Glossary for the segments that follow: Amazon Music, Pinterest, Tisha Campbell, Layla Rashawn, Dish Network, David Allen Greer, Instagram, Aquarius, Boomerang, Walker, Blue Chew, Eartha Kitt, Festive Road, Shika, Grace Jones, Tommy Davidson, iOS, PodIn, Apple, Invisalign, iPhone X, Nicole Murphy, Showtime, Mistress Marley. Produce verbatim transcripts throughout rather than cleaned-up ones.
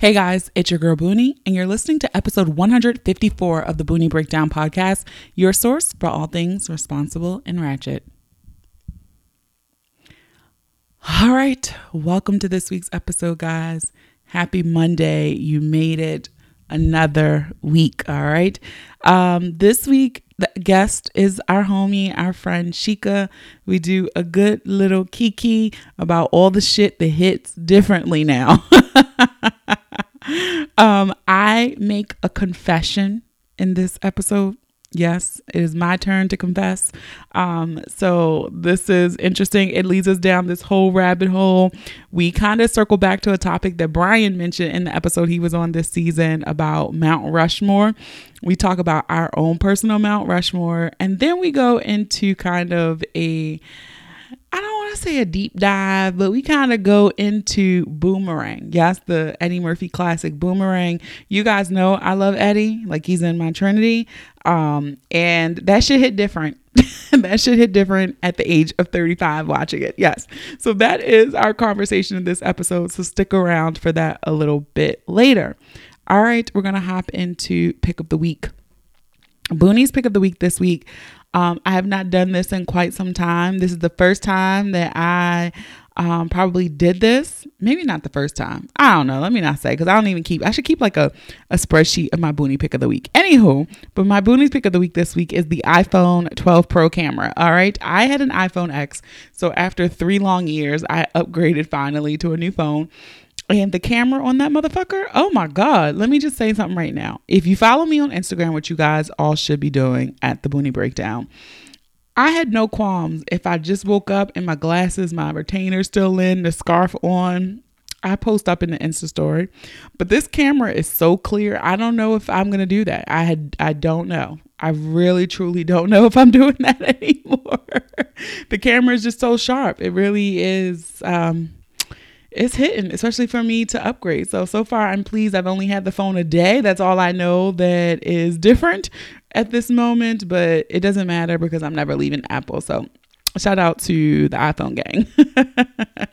Hey guys, it's your girl Boonie, and you're listening to episode one fifty-four of the Boonie Breakdown podcast, your source for all things responsible and ratchet. All right, welcome to this week's episode, guys. Happy Monday. You made it another week, all right? Um, this week, the guest is our homie, our friend Shika. We do a good little kiki about all the shit that hits differently now. Um, I make a confession in this episode. Yes, it is my turn to confess. Um, so this is interesting. It leads us down this whole rabbit hole. We kind of circle back to a topic that Brian mentioned in the episode he was on this season about Mount Rushmore. We talk about our own personal Mount Rushmore, and then we go into kind of a, I don't want to say a deep dive, but we kind of go into Boomerang. Yes, the Eddie Murphy classic Boomerang. You guys know I love Eddie, like he's in my Trinity. Um, and that shit hit different. That shit hit different at the age of thirty-five watching it. Yes. So that is our conversation in this episode. So stick around for that a little bit later. All right, we're going to hop into pick of the week. Boonie's pick of the week this week. Um, I have not done this in quite some time. This is the first time that I um, probably did this. Maybe not the first time. I don't know. Let me not say, because I don't even keep. I should keep like a, a spreadsheet of my Boonie pick of the week. Anywho, but my Boonie's pick of the week this week is the iPhone twelve Pro camera. All right. I had an iPhone X. So after three long years, I upgraded finally to a new phone. And the camera on that motherfucker, oh my God. Let me just say something right now. If you follow me on Instagram, which you guys all should be doing at the Boonie Breakdown, I had no qualms if I just woke up and my glasses, my retainer still in, the scarf on. I post up in the Insta story. But this camera is so clear. I don't know if I'm going to do that. I had, I don't know. I really, truly don't know if I'm doing that anymore. The camera is just so sharp. It really is. Um, It's hitting, especially for me to upgrade. So, so far, I'm pleased. I've only had the phone a day. That's all I know that is different at this moment, but it doesn't matter because I'm never leaving Apple. So shout out to the iPhone gang.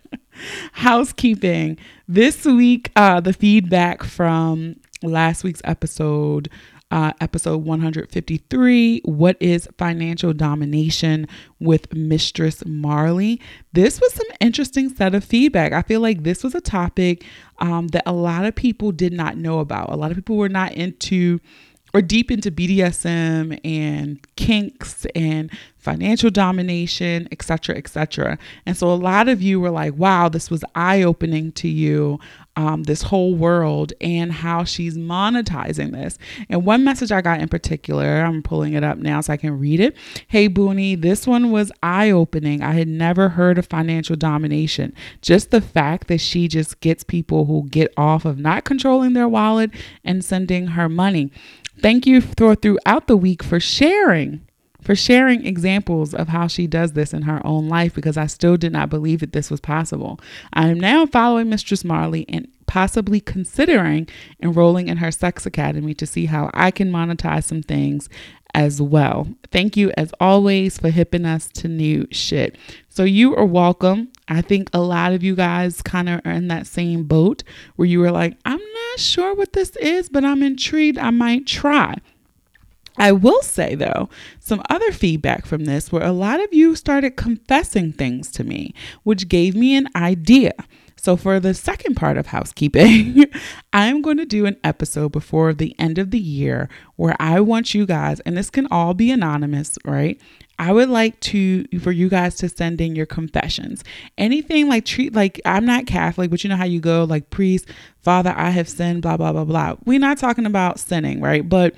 Housekeeping. This week, uh, the feedback from last week's episode, uh, episode one fifty-three, What is Financial Domination with Mistress Marley? This was some interesting set of feedback. I feel like this was a topic um, that a lot of people did not know about. A lot of people were not into or deep into B D S M and kinks and financial domination, et cetera, et cetera. And so a lot of you were like, wow, this was eye-opening to you, um, this whole world and how she's monetizing this. And one message I got in particular, I'm pulling it up now so I can read it. Hey, Boonie, this one was eye-opening. I had never heard of financial domination. Just the fact that she just gets people who get off of not controlling their wallet and sending her money. Thank you for throughout the week for sharing. for sharing examples of how she does this in her own life, because I still did not believe that this was possible. I am now following Mistress Marley and possibly considering enrolling in her sex academy to see how I can monetize some things as well. Thank you as always for hipping us to new shit. So you are welcome. I think a lot of you guys kind of are in that same boat where you were like, I'm not sure what this is, but I'm intrigued. I might try. I will say, though, some other feedback from this where a lot of you started confessing things to me, which gave me an idea. So for the second part of housekeeping, I'm going to do an episode before the end of the year where I want you guys, and this can all be anonymous, right? I would like to for you guys to send in your confessions. Anything like treat like I'm not Catholic, but you know how you go like priest, Father, I have sinned, blah, blah, blah, blah. We're not talking about sinning, right? But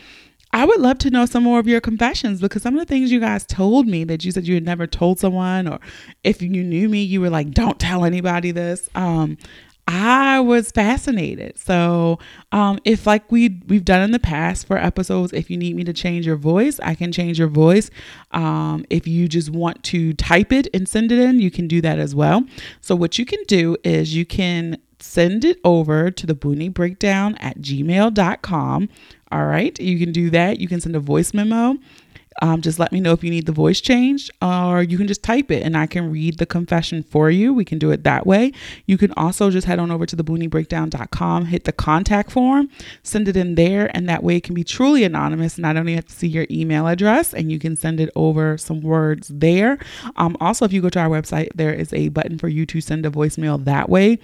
I would love to know some more of your confessions, because some of the things you guys told me that you said you had never told someone, or if you knew me, you were like, don't tell anybody this. Um, I was fascinated. So um, if like we, we've done in the past for episodes, if you need me to change your voice, I can change your voice. Um, if you just want to type it and send it in, you can do that as well. So what you can do is you can send it over to the Boonie Breakdown at gmail dot com. All right. You can do that. You can send a voice memo. Um, just let me know if you need the voice changed, or you can just type it and I can read the confession for you. We can do it that way. You can also just head on over to the boonie breakdown dot com, hit the contact form, send it in there. And that way it can be truly anonymous. And I don't even have to see your email address, and you can send it over some words there. Um, also, if you go to our website, there is a button for you to send a voicemail that way.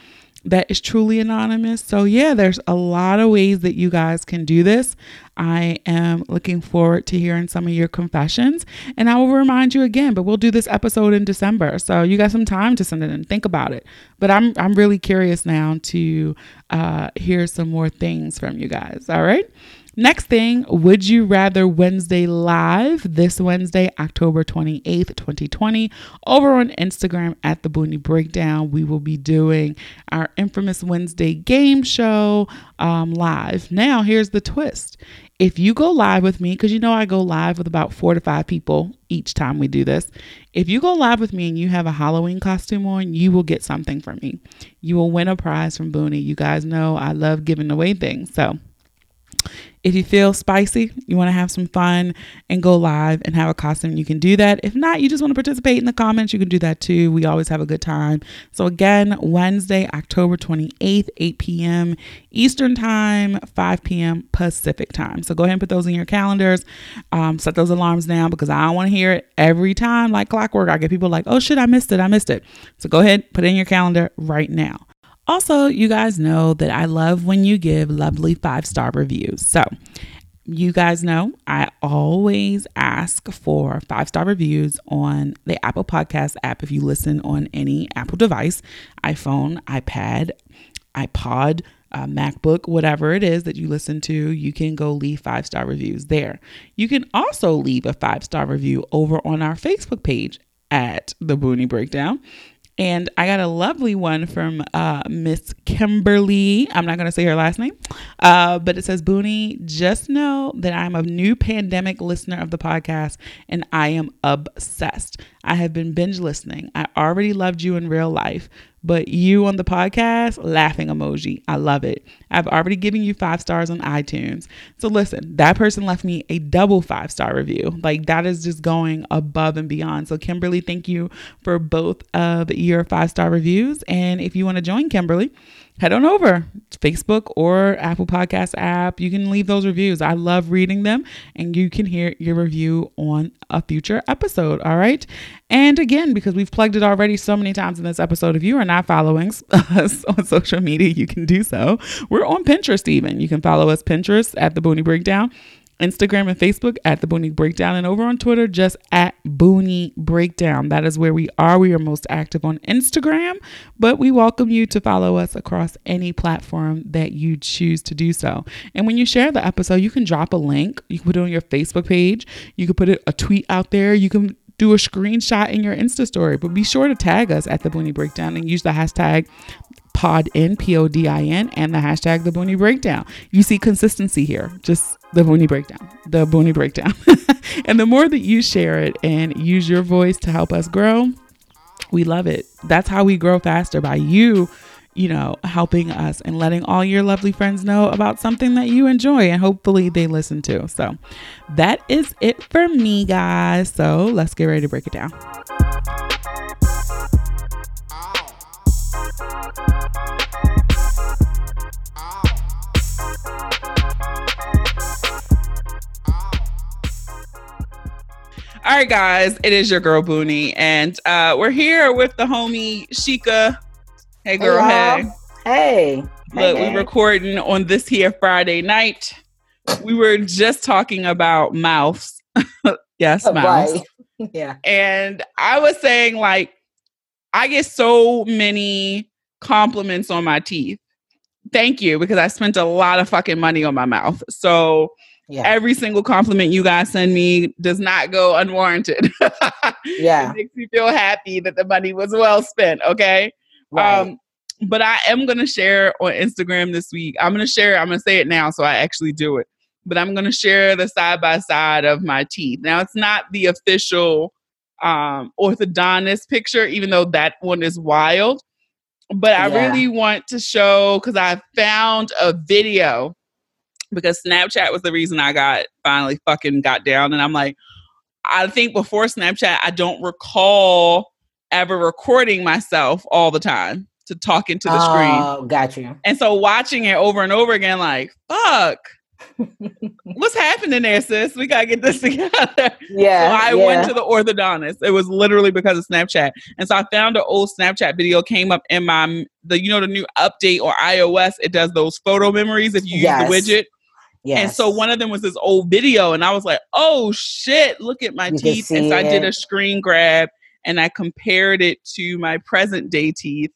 That is truly anonymous. So yeah, there's a lot of ways that you guys can do this. I am looking forward to hearing some of your confessions, and I will remind you again, but we'll do this episode in December. So you got some time to send it and think about it, but I'm, I'm really curious now to uh, hear some more things from you guys. All right. Next thing, Would You Rather Wednesday Live this Wednesday, October twenty-eighth, twenty twenty, over on Instagram at The Boonie Breakdown. We will be doing our infamous Wednesday game show um, live. Now, here's the twist. If you go live with me, because you know I go live with about four to five people each time we do this. If you go live with me and you have a Halloween costume on, you will get something from me. You will win a prize from Boonie. You guys know I love giving away things, so if you feel spicy, you want to have some fun and go live and have a costume, you can do that. If not, you just want to participate in the comments, you can do that too. We always have a good time. So again, Wednesday, October twenty-eighth, eight p.m. Eastern time, five p.m. Pacific time. So go ahead and put those in your calendars. Um, set those alarms down, because I don't want to hear it every time like clockwork. I get people like, oh shit, I missed it. I missed it. So go ahead, put it in your calendar right now. Also, you guys know that I love when you give lovely five-star reviews. So you guys know I always ask for five-star reviews on the Apple Podcasts app. If you listen on any Apple device, iPhone, iPad, iPod, Uh, MacBook, whatever it is that you listen to, you can go leave five-star reviews there. You can also leave a five-star review over on our Facebook page at The Boonie Breakdown. And I got a lovely one from uh, Miss Kimberly. I'm not going to say her last name, uh, but it says, Boonie, just know that I'm a new pandemic listener of the podcast and I am obsessed. I have been binge listening. I already loved you in real life, but you on the podcast, laughing emoji. I love it. I've already given you five stars on iTunes. So listen, that person left me a double five-star review. Like, that is just going above and beyond. So Kimberly, thank you for both of your five-star reviews. And if you want to join Kimberly, head on over to Facebook or Apple Podcasts app. You can leave those reviews. I love reading them, and you can hear your review on a future episode. All right. And again, because we've plugged it already so many times in this episode, if you are not following us on social media, you can do so. We're on Pinterest even. You can follow us Pinterest at The Boonie Breakdown, Instagram and Facebook at The Boonie Breakdown, and over on Twitter, just at Boonie Breakdown. That is where we are. We are most active on Instagram, but we welcome you to follow us across any platform that you choose to do so. And when you share the episode, you can drop a link. You can put it on your Facebook page. You can put it, a tweet out there. You can do a screenshot in your Insta story, but be sure to tag us at The Boonie Breakdown and use the hashtag PodIn, P O D I N, and the hashtag The Boonie Breakdown. You see consistency here. Just The Boonie Breakdown, The Boonie Breakdown. And the more that you share it and use your voice to help us grow, we love it. That's how we grow faster, by you, you know, helping us and letting all your lovely friends know about something that you enjoy, and hopefully they listen to. So that is it for me, guys. So let's get ready to break it down. All right, guys, it is your girl Boonie, and uh, we're here with the homie Shika. Hey, girl. Hey. Hey. hey. Look, hey. We're recording on this here Friday night. We were just talking about mouths. Yes, oh, mouths. Right. Yeah. And I was saying, like, I get so many compliments on my teeth. Thank you, because I spent a lot of fucking money on my mouth. So yeah. Every single compliment you guys send me does not go unwarranted. Yeah. It makes me feel happy that the money was well spent. Okay. Right. Um, but I am going to share on Instagram this week. I'm going to share, I'm going to say it now so I actually do it, but I'm going to share the side by side of my teeth. Now, it's not the official um, orthodontist picture, even though that one is wild, but I yeah. really want to show, because I found a video, because Snapchat was the reason I got finally fucking got down. And I'm like, I think before Snapchat, I don't recall ever recording myself all the time to talk into the oh, screen. Oh, gotcha. And so watching it over and over again, like, fuck, what's happening there, sis? We got to get this together. Yeah. So I yeah. went to the orthodontist. It was literally because of Snapchat. And so I found an old Snapchat video came up in my, the you know, the new update or iOS. It does those photo memories if you yes. use the widget. Yes. And so one of them was this old video. And I was like, oh, shit, look at my you teeth. And so I did a screen grab and I compared it to my present day teeth.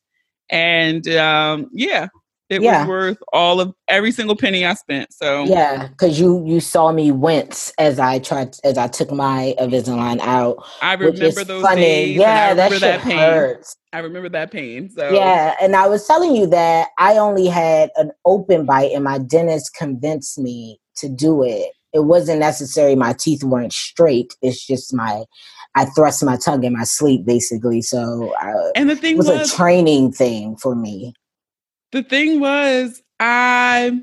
And um, yeah, it yeah. was worth all of every single penny I spent. So yeah, because you you saw me wince as I tried as I took my Invisalign out. I remember those funny. days. Yeah, and I remember that, that pain. Hurts. I remember that pain. So yeah, and I was telling you that I only had an open bite, and my dentist convinced me to do it. It wasn't necessary. My teeth weren't straight. It's just my. I thrust my tongue in my sleep, basically. So I, and the thing it was, was a training thing for me. The thing was, I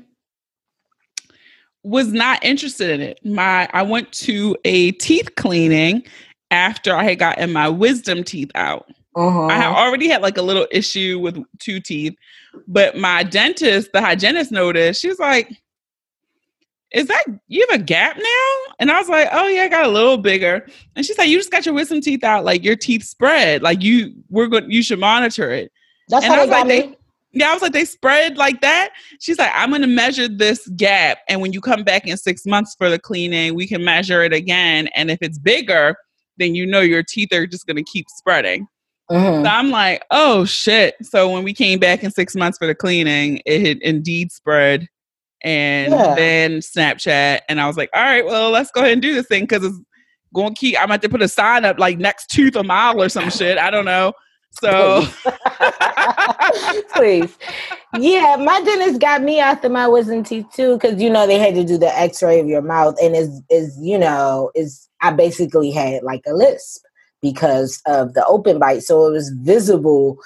was not interested in it. My I went to a teeth cleaning after I had gotten my wisdom teeth out. Uh-huh. I had already had like a little issue with two teeth, but my dentist, the hygienist, noticed. She was like, is that, you have a gap now? And I was like, oh yeah, I got a little bigger. And she's like, you just got your wisdom teeth out. Like your teeth spread. Like you, we're going, you should monitor it. That's and how I was they got like, me. They, yeah, I was like, they spread like that. She's like, I'm going to measure this gap. And when you come back in six months for the cleaning, we can measure it again. And if it's bigger, then you know your teeth are just going to keep spreading. Mm-hmm. So I'm like, oh shit. So when we came back in six months for the cleaning, it had indeed spread. And yeah. then Snapchat, and I was like, all right, well, let's go ahead and do this thing because it's going to keep. I'm about to put a sign up like next tooth a mile or some shit. I don't know. So, please, yeah, my dentist got me after my wisdom teeth too because you know they had to do the X-ray of your mouth, and is is you know is I basically had like a lisp because of the open bite, so it was visible.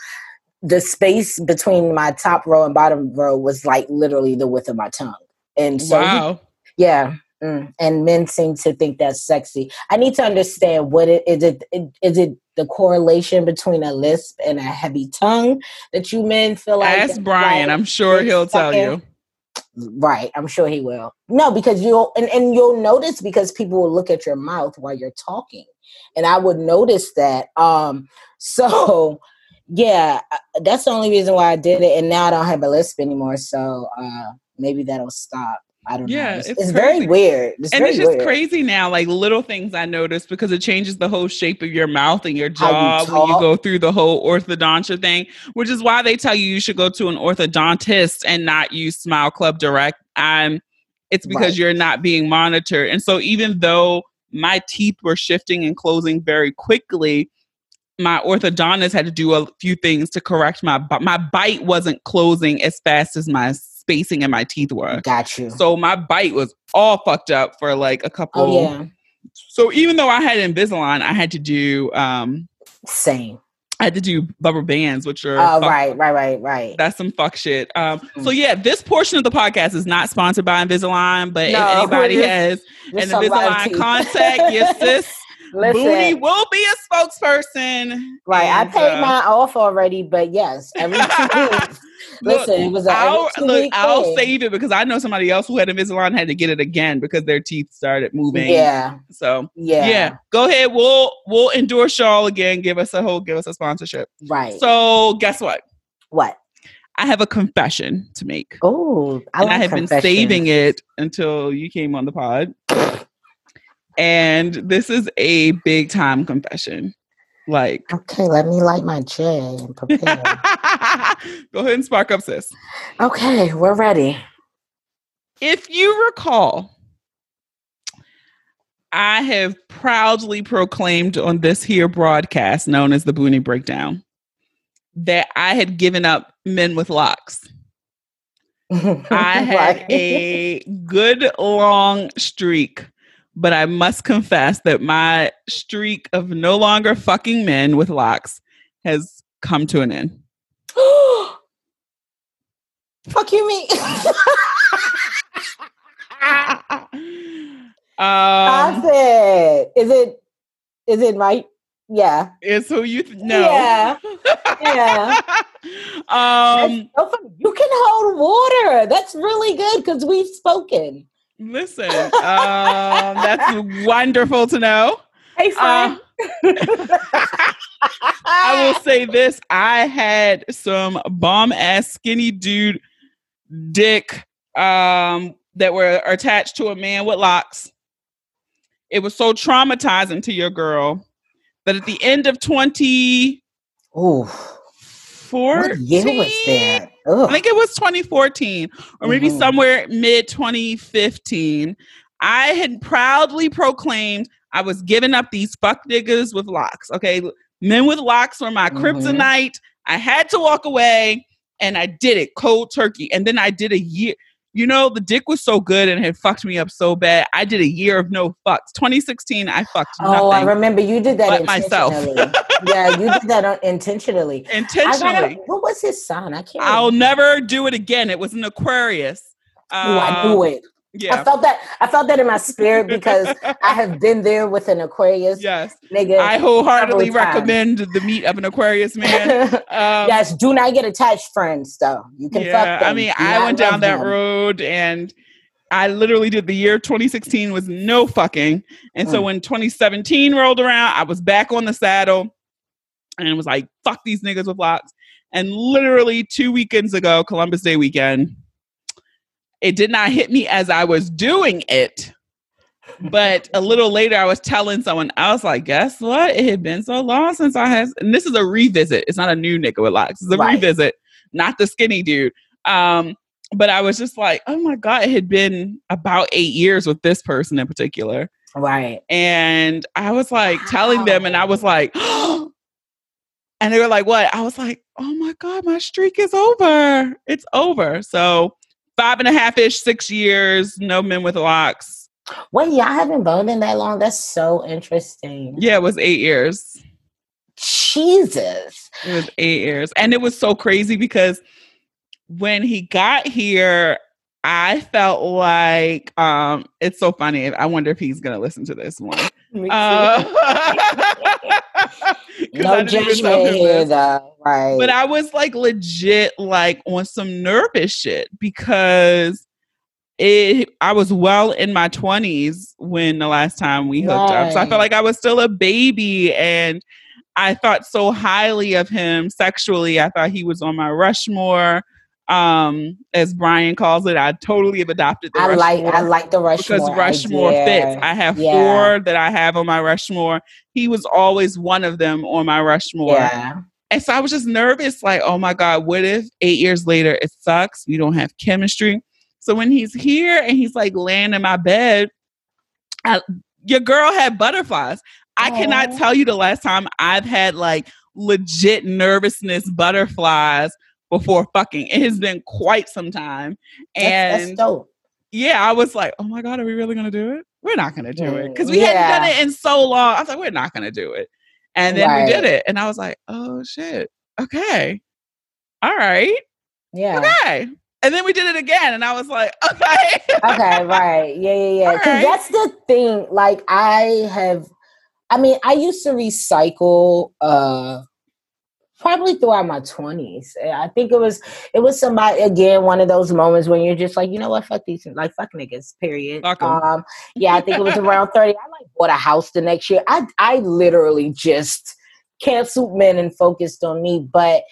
The space between my top row and bottom row was like literally the width of my tongue. And so, wow. yeah. Mm, and men seem to think that's sexy. I need to understand what it is. It, it is it the correlation between a lisp and a heavy tongue that you men feel like? Ask Brian. Like, I'm sure he'll tell you. Right. I'm sure he will. No, because you'll, and, and you'll notice because people will look at your mouth while you're talking. And I would notice that. Um, so, yeah, that's the only reason why I did it, and now I don't have a lisp anymore, so uh, maybe that'll stop. I don't yeah, know. It's, it's, it's very weird. It's and very it's just weird. Crazy now, like little things I noticed because it changes the whole shape of your mouth and your jaw you when you go through the whole orthodontia thing, which is why they tell you you should go to an orthodontist and not use Smile Club Direct. Um, it's because right. you're not being monitored. And so even though my teeth were shifting and closing very quickly, my orthodontist had to do a few things to correct my my bite wasn't closing as fast as my spacing and my teeth were. Got you. So my bite was all fucked up for like a couple. Oh, yeah. So even though I had Invisalign, I had to do um same. I had to do rubber bands, which are oh fuck, right, right, right, right. That's some fuck shit. Um, mm-hmm. So yeah, this portion of the podcast is not sponsored by Invisalign, but no, if anybody just, has an Invisalign contact, your sis. Listen, Boonie will be a spokesperson. Right. And, I paid uh, mine off already, but yes, every two weeks. Listen, look, it was a I'll, look, I'll save it because I know somebody else who had Invisalign had to get it again because their teeth started moving. Yeah. So yeah. Yeah. Go ahead. We'll we'll endorse y'all again. Give us a whole give us a sponsorship. Right. So guess what? What? I have a confession to make. Oh, I, I have confession. Been saving it until you came on the pod. And this is a big time confession. Like, okay, let me light my J and prepare. Go ahead and spark up, sis. Okay, we're ready. If you recall, I have proudly proclaimed on this here broadcast, known as the Boonie Breakdown, that I had given up men with locks. I had a good long streak. But I must confess that my streak of no longer fucking men with locks has come to an end. Fuck you, me. um, That's it. Is it Is it right? Yeah. It's who you th- know. Yeah. Yeah. um, so you can hold water. That's really good because we've spoken. Listen, um, that's wonderful to know. Hey, friend. Uh, I will say this. I had some bomb-ass skinny dude dick um, that were attached to a man with locks. It was so traumatizing to your girl that at the end of twenty oh, what year was that? Ugh. I think it was twenty fourteen or maybe mm-hmm. somewhere mid twenty fifteen. I had proudly proclaimed I was giving up these fuck niggas with locks. Okay. Men with locks were my mm-hmm. kryptonite. I had to walk away and I did it cold turkey. And then I did a year, you know, the dick was so good and had fucked me up so bad. I did a year of no fucks. twenty sixteen, I fucked nothing. Oh, I remember you did that intentionally. Yeah, you did that intentionally. Intentionally. I gotta, what was his sign? I can't I'll remember. Never do it again. It was an Aquarius. Um, oh, I knew it. Yeah. I felt that I felt that in my spirit because I have been there with an Aquarius. Yes. Nigga, I wholeheartedly recommend the meat of an Aquarius man. Um, yes, do not get attached, friends, though. You can yeah, fuck them. I mean, do I went down that them. road and I literally did the year twenty sixteen was no fucking. And mm. so when twenty seventeen rolled around, I was back on the saddle and it was like, fuck these niggas with locks. And literally two weekends ago, Columbus Day weekend, it did not hit me as I was doing it, but a little later I was telling someone else, like, guess what? It had been so long since I had, and this is a revisit. It's not a new nigga with locks. It's a right. revisit, not the skinny dude. Um, but I was just like, oh my God, it had been about eight years with this person in particular. Right. And I was like wow. telling them and I was like, oh, and they were like, what? I was like, oh my God, my streak is over. It's over. So Five and a half-ish, six years, no men with locks. Wait, y'all haven't boned in that long? That's so interesting. Yeah, it was eight years. Jesus. It was eight years. And it was so crazy because when he got here, I felt like, um, it's so funny. I wonder if he's going to listen to this one. uh, No judgment here, though. Right. But I was like legit, like on some nervous shit because it. I was well in my twenties when the last time we hooked right. up, so I felt like I was still a baby, and I thought so highly of him sexually. I thought he was on my Rushmore, um, as Brian calls it. I totally have adopted. The I Rushmore like. I like the Rushmore because Rushmore idea. fits. I have yeah. four that I have on my Rushmore. He was always one of them on my Rushmore. Yeah. And so I was just nervous, like, oh my God, what if eight years later it sucks? We don't have chemistry. So when he's here and he's like laying in my bed, I, your girl had butterflies. I Aww. cannot tell you the last time I've had like legit nervousness butterflies before fucking. It has been quite some time. And that's, that's dope. Yeah, I was like, oh my God, are we really going to do it? We're not going to do it. Because we yeah. hadn't done it in so long. I was like, we're not going to do it. And then right. we did it. And I was like, oh, shit. Okay. All right. Yeah. Okay. And then we did it again. And I was like, okay. okay. Right. Yeah, yeah, yeah. Because right. that's the thing. Like, I have, I mean, I used to recycle uh, probably throughout my twenties. I think it was, it was somebody, again, one of those moments when you're just like, you know what? Fuck these, like, fuck niggas, period. Fuck 'em. Um, yeah. I think it was around thirty. I like bought a house the next year. I, I literally just canceled men and focused on me. But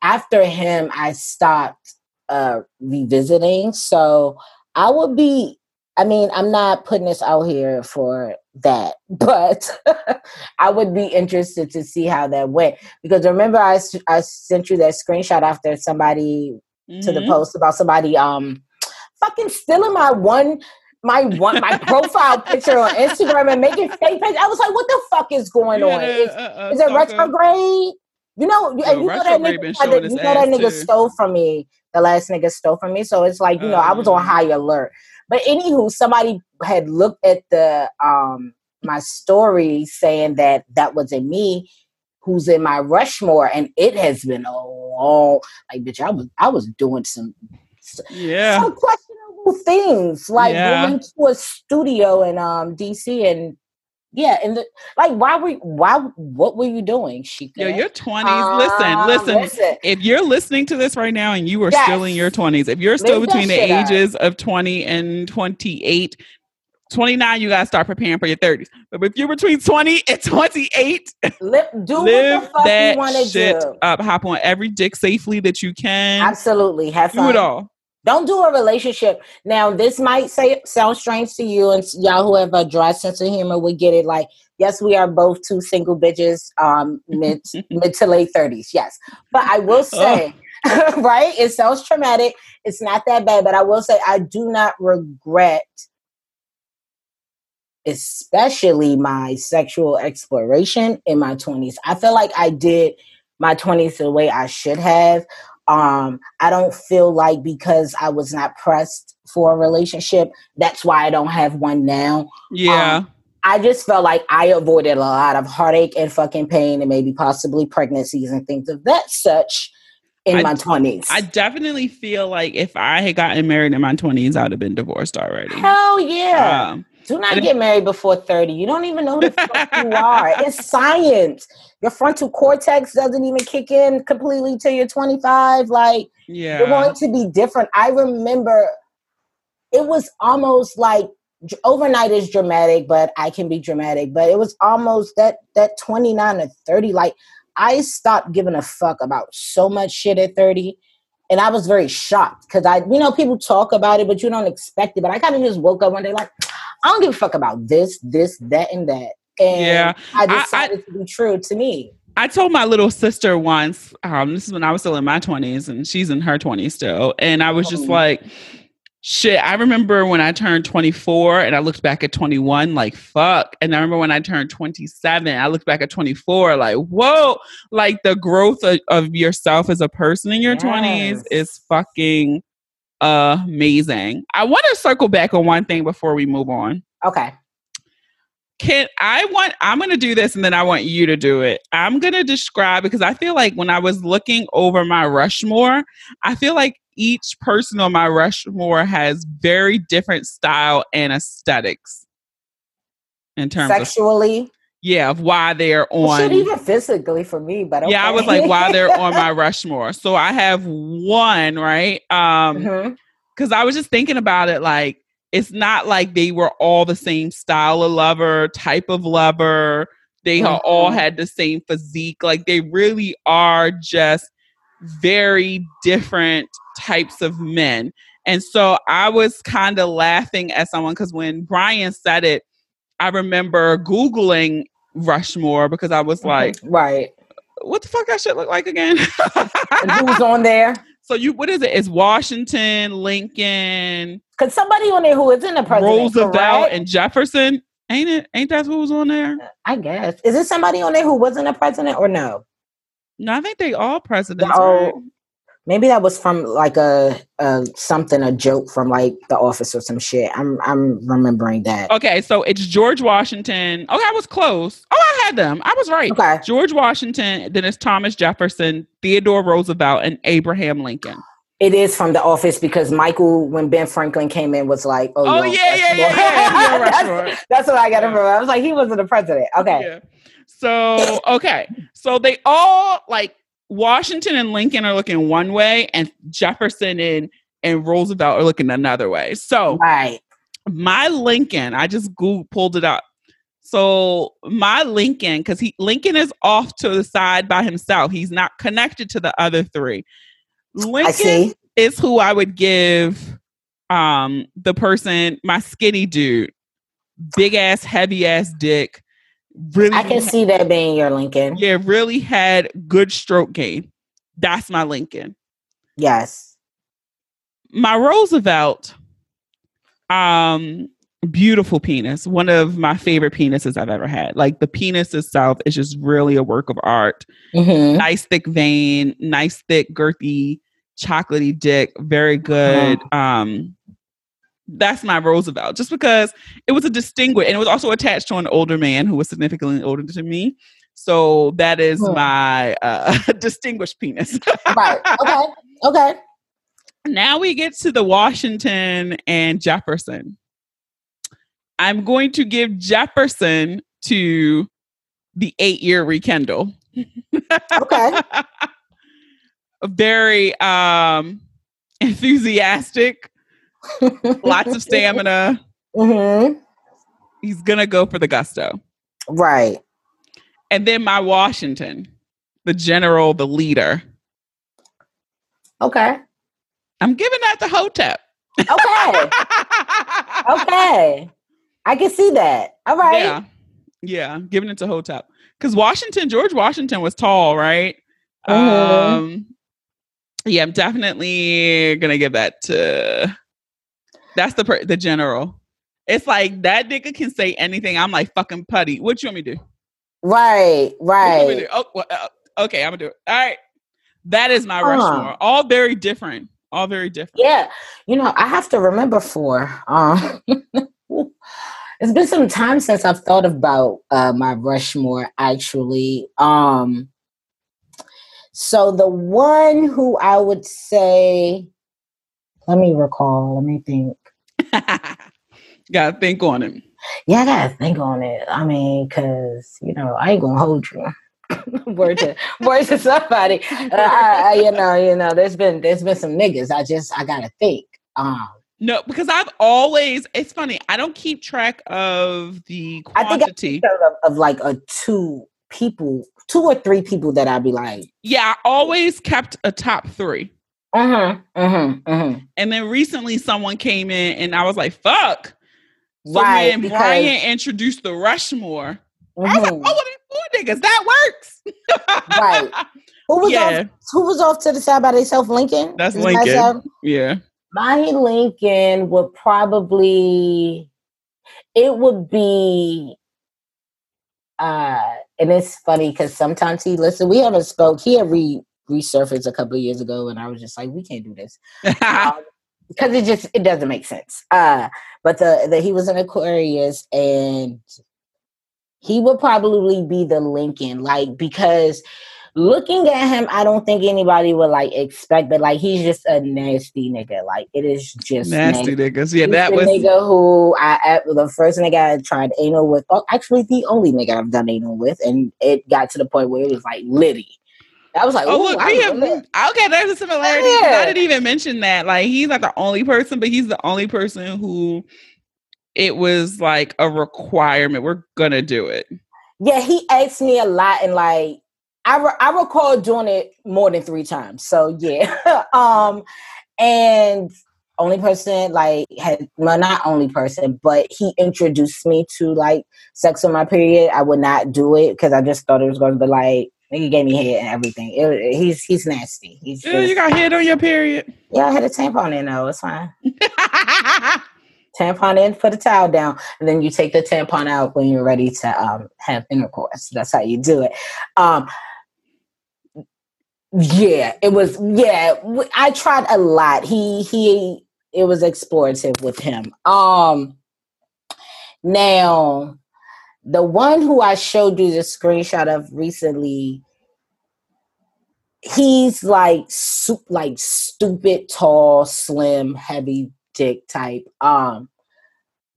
after him, I stopped uh, revisiting. So I would be, I mean, I'm not putting this out here for that, but I would be interested to see how that went. Because remember, I, I sent you that screenshot after somebody mm-hmm. to the post about somebody um fucking stealing my one, my one, my profile picture on Instagram and making fake pictures. I was like, what the fuck is going yeah, on? Is, uh, uh, is it okay. retrograde? You know, so and you know that nigga, I, you know that nigga stole from me. The last nigga stole from me. So it's like, you know, um, I was on high alert. But anywho, somebody had looked at the um, my story saying that that wasn't me who's in my Rushmore, and it has been all like, bitch, I was I was doing some yeah some questionable things. Like yeah. we went to a studio in um D C and Yeah, and the, like, why were why what were you doing, Shika? Yeah, Yo, your twenties. Um, listen, listen, listen. If you're listening to this right now and you are yes. still in your twenties, if you're still Live between the ages up. of twenty and twenty-eight, twenty-nine, you gotta start preparing for your thirties. But if you're between twenty and twenty-eight, Lip, do live what the fuck that you wanna shit do. Up. Hop on every dick safely that you can. Absolutely, have fun. Do it all. Don't do a relationship. Now, this might say, sound strange to you, and y'all who have a dry sense of humor would get it. Like, yes, we are both two single bitches, um, mid mid to late thirties. Yes, but I will say, oh. right? It sounds traumatic. It's not that bad, but I will say I do not regret, especially my sexual exploration in my twenties. I feel like I did my twenties the way I should have. Um, I don't feel like because I was not pressed for a relationship, that's why I don't have one now. Yeah. Um, I just felt like I avoided a lot of heartache and fucking pain and maybe possibly pregnancies and things of that such in I, my twenties. I definitely feel like if I had gotten married in my twenties, I would have been divorced already. Hell yeah. Um, Do not get married before thirty. You don't even know who the fuck you are. It's science. Your frontal cortex doesn't even kick in completely till you're twenty-five. Like, yeah. You're going to be different. I remember it was almost like overnight is dramatic, but I can be dramatic. But it was almost that that twenty-nine to thirty. Like, I stopped giving a fuck about so much shit at thirty. And I was very shocked because I, you know, people talk about it, but you don't expect it. But I kind of just woke up one day like, I don't give a fuck about this, this, that, and that. And yeah, I decided I, I, to be true to me. I told my little sister once, um, this is when I was still in my twenties and she's in her twenties still. And I was just like, shit, I remember when I turned twenty-four and I looked back at twenty-one, like, fuck. And I remember when I turned twenty-seven, I looked back at twenty-four, like, whoa, like the growth of, of yourself as a person in your yes. twenties is fucking amazing. I want to circle back on one thing before we move on. Okay. Can I want, I'm going to do this and then I want you to do it. I'm going to describe, because I feel like when I was looking over my Rushmore, I feel like each person on my Rushmore has very different style and aesthetics in terms sexually. Of, yeah. Of why they're on. Should even physically for me, but okay. Yeah, I was like, why they're on my Rushmore. So I have one, right? Um, mm-hmm. Cause I was just thinking about it. Like, it's not like they were all the same style of lover, type of lover. They mm-hmm. all had the same physique. Like, they really are just very different types of men. And so I was kind of laughing at someone, cause when Brian said it, I remember Googling Rushmore because I was like, right. What the fuck that shit look like again? And who's on there? So you, what is it? It's Washington, Lincoln. Because somebody on there who isn't a president, Roosevelt correct? And Jefferson, ain't it? Ain't that who's on there? I guess. Is there somebody on there who wasn't a president or no? No, I think they all presidents. Oh, right? Maybe that was from like a, a something, a joke from like The Office or some shit. I'm I'm remembering that. Okay, so it's George Washington. Okay, I was close. Oh, I had them. I was right. Okay. George Washington. Then it's Thomas Jefferson, Theodore Roosevelt, and Abraham Lincoln. It is from The Office because Michael, when Ben Franklin came in, was like, "Oh, oh yeah, yeah, yeah, yeah." that's, that's what I got to remember. I was like, he wasn't a president. Okay. Yeah. So okay, so they all like Washington and Lincoln are looking one way, and Jefferson and and Roosevelt are looking another way. So right. my Lincoln, I just Googled, pulled it up. So my Lincoln, because he Lincoln is off to the side by himself. He's not connected to the other three. Lincoln is who I would give um, the person, my skinny dude, big ass, heavy ass dick. Really, I can had, see that being your Lincoln. Yeah, really had good stroke game. That's my Lincoln. Yes. My Roosevelt, um, beautiful penis. One of my favorite penises I've ever had. Like, the penis itself is just really a work of art. Mm-hmm. Nice thick vein, nice thick girthy, chocolatey dick. Very good. Mm-hmm. Um, that's my Roosevelt, just because it was a distinguished, and it was also attached to an older man who was significantly older than me. So that is hmm. my uh, distinguished penis. Right. Okay. Okay. Now we get to the Washington and Jefferson. I'm going to give Jefferson to the eight-year rekindle. Okay. Very um, enthusiastic. Lots of stamina. Mm-hmm. He's going to go for the gusto. Right. And then my Washington, the general, the leader. Okay. I'm giving that to Hotep. Okay. Okay. I can see that. All right. Yeah. Yeah. Giving it to Hotep. Because Washington, George Washington was tall, right? Mm-hmm. Um, yeah, I'm definitely going to give that to... That's the per- the general. It's like, that nigga can say anything. I'm like, fucking putty. What you want me to do? Right, right. What you want me to do? Oh, well, uh, okay, I'm going to do it. All right. That is my uh-huh. Rushmore. All very different. All very different. Yeah. You know, I have to remember for... Um, it's been some time since I've thought about uh, my Rushmore, actually. Um, so the one who I would say... Let me recall. Let me think. Gotta think on it. Yeah, I gotta think on it. I mean, because, you know, I ain't gonna hold you. Word to word to somebody. Uh, I, I, you know, you know, there's been there's been some niggas. I just I gotta think. Um, no, because I've always. It's funny. I don't keep track of the quantity. I think of, of like a two people, two or three people that I'd be like. Yeah, I always kept a top three. Uh-huh, uh-huh, uh-huh. And then recently someone came in and I was like, fuck. So right, when because... Brian introduced the Rushmore, mm-hmm. I was like, oh, what are these four niggas? That works. Right. Who was, yeah. off, who was off to the side by themselves? Lincoln? That's Isn't Lincoln. That yeah. My Lincoln would probably, it would be, uh, and it's funny because sometimes he, listen, we haven't spoke, he had read. resurfaced a couple of years ago and I was just like, we can't do this because um, it just it doesn't make sense. Uh, but the, the he was an Aquarius and he would probably be the Lincoln, like, because looking at him, I don't think anybody would like expect, but like he's just a nasty nigga. Like it is just nasty, nasty. niggas. Yeah, he's that was nigga who I the first nigga I tried anal with. Oh, actually, the only nigga I've done anal with, and it got to the point where it was like litty. I was like, oh, look, we have, okay, there's a similarity. Yeah. I didn't even mention that. Like, he's not the only person, but he's the only person who it was like a requirement. We're going to do it. Yeah, he asked me a lot. And like, I, re- I recall doing it more than three times. So, yeah. um, and only person, like, had, well, not only person, but he introduced me to like sex on my period. I would not do it because I just thought it was going to be like, nigga gave me head and everything. It, it, he's he's nasty. He's just, Ew, you got head on your period. Yeah, I had a tampon in though. It's fine. Tampon in, put a towel down, and then you take the tampon out when you're ready to um, have intercourse. That's how you do it. Um, yeah, it was. Yeah, I tried a lot. He he. It was explorative with him. Um, now. The one who I showed you the screenshot of recently, he's like, su- like stupid, tall, slim, heavy dick type. Um,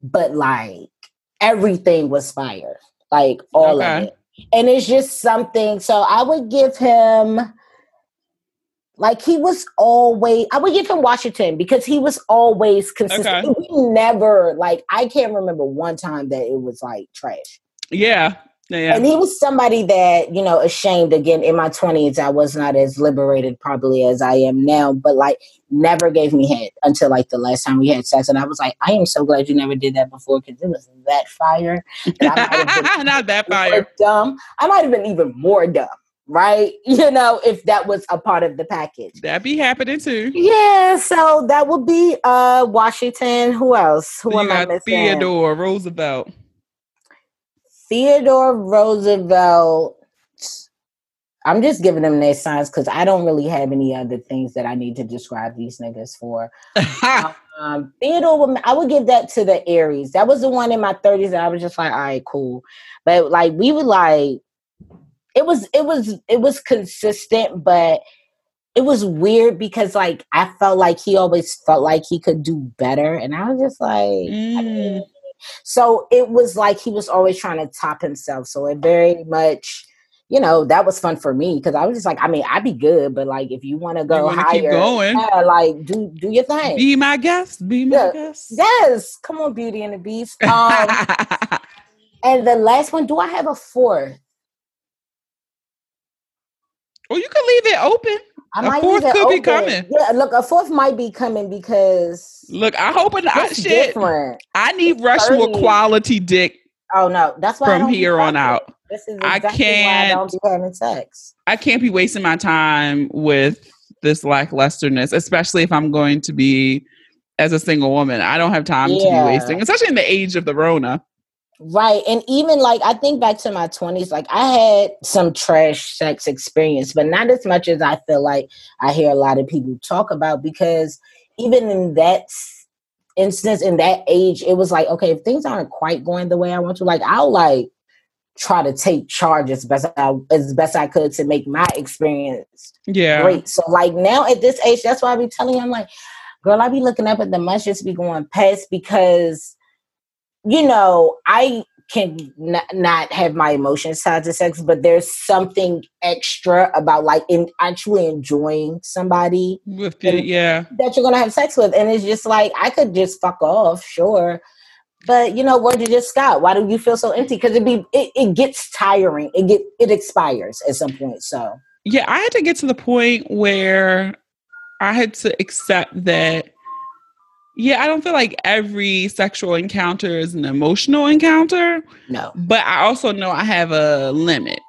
but like everything was fire, like all okay. of it. And it's just something. So I would give him, like he was always, I would give him Washington because he was always consistent. Okay. We never, like, I can't remember one time that it was like trash. Yeah. yeah. And he was somebody that, you know, ashamed again in my twenties. I was not as liberated probably as I am now, but like never gave me head until like the last time we had sex. And I was like, I am so glad you never did that before because it was that fire. I not that fire. Dumb. I might have been even more dumb. Right? You know, if that was a part of the package. That'd be happening too. Yeah, so that would be uh Washington. Who else? Who so am I missing? Theodore Roosevelt. Theodore Roosevelt. I'm just giving them their signs because I don't really have any other things that I need to describe these niggas for. um, Theodore, I would give that to the Aries. That was the one in my thirties that I was just like, all right, cool. But like, we would like, It was it was it was consistent, but it was weird because like I felt like he always felt like he could do better, and I was just like, mm. I didn't So it was like he was always trying to top himself. So it very much, you know, that was fun for me because I was just like, I mean, I'd be good, but like if you want to go higher, keep going. Yeah, like do do your thing. Be my guest. Be my yeah. guest. Yes. Come on, Beauty and the Beast. Um, and the last one, do I have a fourth? Well, you can leave it open. I a might fourth could open. be coming. Yeah, look, a fourth might be coming because look, I hope it, I shit. Different. I need it's Rushmore thirty quality dick. Oh no, that's why from I don't here on out. This is exactly I can't, why I don't be having sex. I can't be wasting my time with this lacklusterness, especially if I'm going to be as a single woman. I don't have time yeah. to be wasting, especially in the age of the Rona. Right. And even like, I think back to my twenties, like I had some trash sex experience, but not as much as I feel like I hear a lot of people talk about, because even in that instance, in that age, it was like, okay, if things aren't quite going the way I want to, like, I'll like try to take charge as best I, as best I could to make my experience yeah. great. So like now at this age, that's why I be telling you, I'm like, girl, I be looking up at the months just be going past because you know, I can n- not have my emotions tied to sex, but there's something extra about like in actually enjoying somebody with it, yeah. that you're going to have sex with. And it's just like, I could just fuck off. Sure. But you know, where did you stop? Why do you feel so empty? Cause it be, it, it gets tiring. It get, it expires at some point. So yeah, I had to get to the point where I had to accept that yeah, I don't feel like every sexual encounter is an emotional encounter. No. But I also know I have a limit.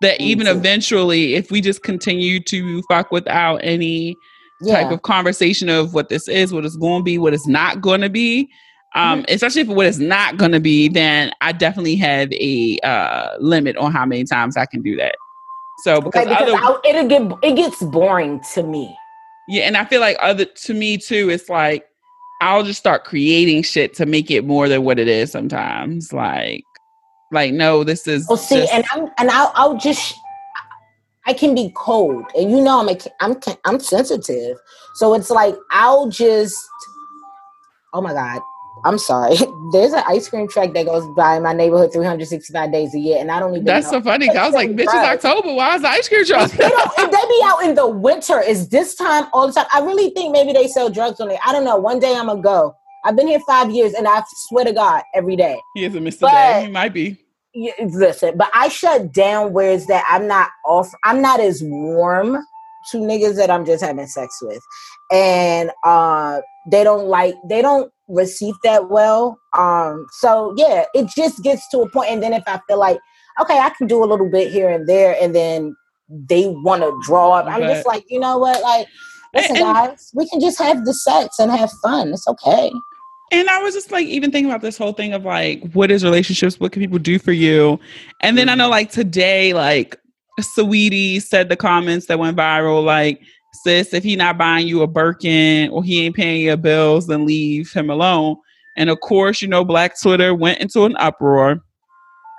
That Me even too. Eventually, if we just continue to fuck without any yeah. type of conversation of what this is, what it's going to be, what it's not going to be, um, mm-hmm. especially for what it's not going to be, then I definitely have a uh, limit on how many times I can do that. So because, okay, because other- it'll get, it gets boring to me. Yeah, and I feel like other to me too, it's like I'll just start creating shit to make it more than what it is sometimes. Like, like no, this is. Oh, see, just- and I'm and I'll, I'll just I can be cold, and you know I'm a, I'm I'm sensitive, so it's like I'll just. Oh my God, I'm sorry. There's an ice cream truck that goes by in my neighborhood three hundred sixty-five days a year, and I don't even. That's know. So funny. I was like, "Bitch, it's October. Why is the ice cream truck?" You know, if they be out in the winter, it's this time all the time. I really think maybe they sell drugs on it. I don't know. One day I'm gonna go. I've been here five years, and I swear to God, every day. He is a Mister Day. He might be. You, listen, but I shut down. Where is that? I'm not off. I'm not as warm to niggas that I'm just having sex with, and uh, they don't like. They don't. Receive that well. Um, so yeah, it just gets to a point. And then if I feel like, okay, I can do a little bit here and there, and then they want to draw up, I'm just like, you know what? Like, listen, and, and, guys, we can just have the sex and have fun. It's okay. And I was just like, even thinking about this whole thing of like, what is relationships? What can people do for you? And then mm-hmm. I know like today, like Saweetie said the comments that went viral, like, sis, if he not buying you a Birkin or he ain't paying your bills, then leave him alone. And of course, you know, Black Twitter went into an uproar.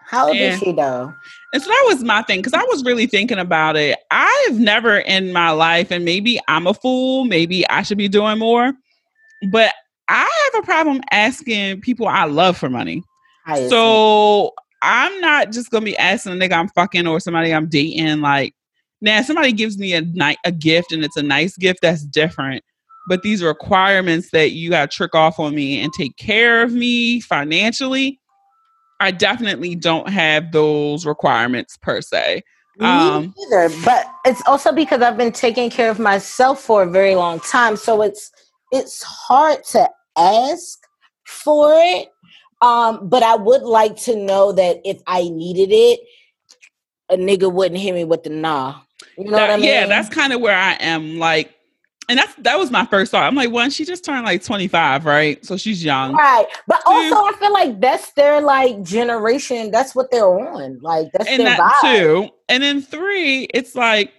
How old and, is she though? And so that was my thing, because I was really thinking about it. I've never in my life, and maybe I'm a fool, maybe I should be doing more, but I have a problem asking people I love for money. I so I'm not just going to be asking a nigga I'm fucking or somebody I'm dating, like, now, if somebody gives me a ni- a gift and it's a nice gift, that's different. But these requirements that you got to trick off on me and take care of me financially, I definitely don't have those requirements per se. Um, me either. But it's also because I've been taking care of myself for a very long time. So it's it's hard to ask for it. Um, but I would like to know that if I needed it, a nigga wouldn't hit me with the nah. You know that, what I mean? Yeah, that's kind of where I am. Like, and that's that was my first thought. I'm like, one, she just turned like twenty-five, right? So she's young, right? But two, also, I feel like that's their like generation. That's what they're on. Like, that's and their that vibe. Two, and then three, it's like,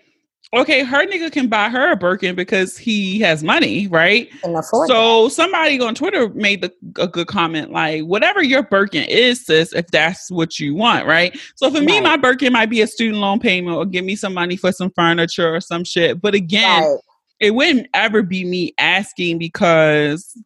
okay, her nigga can buy her a Birkin because he has money, right? And so that. Somebody on Twitter made the, a good comment, like, whatever your Birkin is, sis, if that's what you want, right? So for right. me, my Birkin might be a student loan payment or give me some money for some furniture or some shit. But again, right. it wouldn't ever be me asking because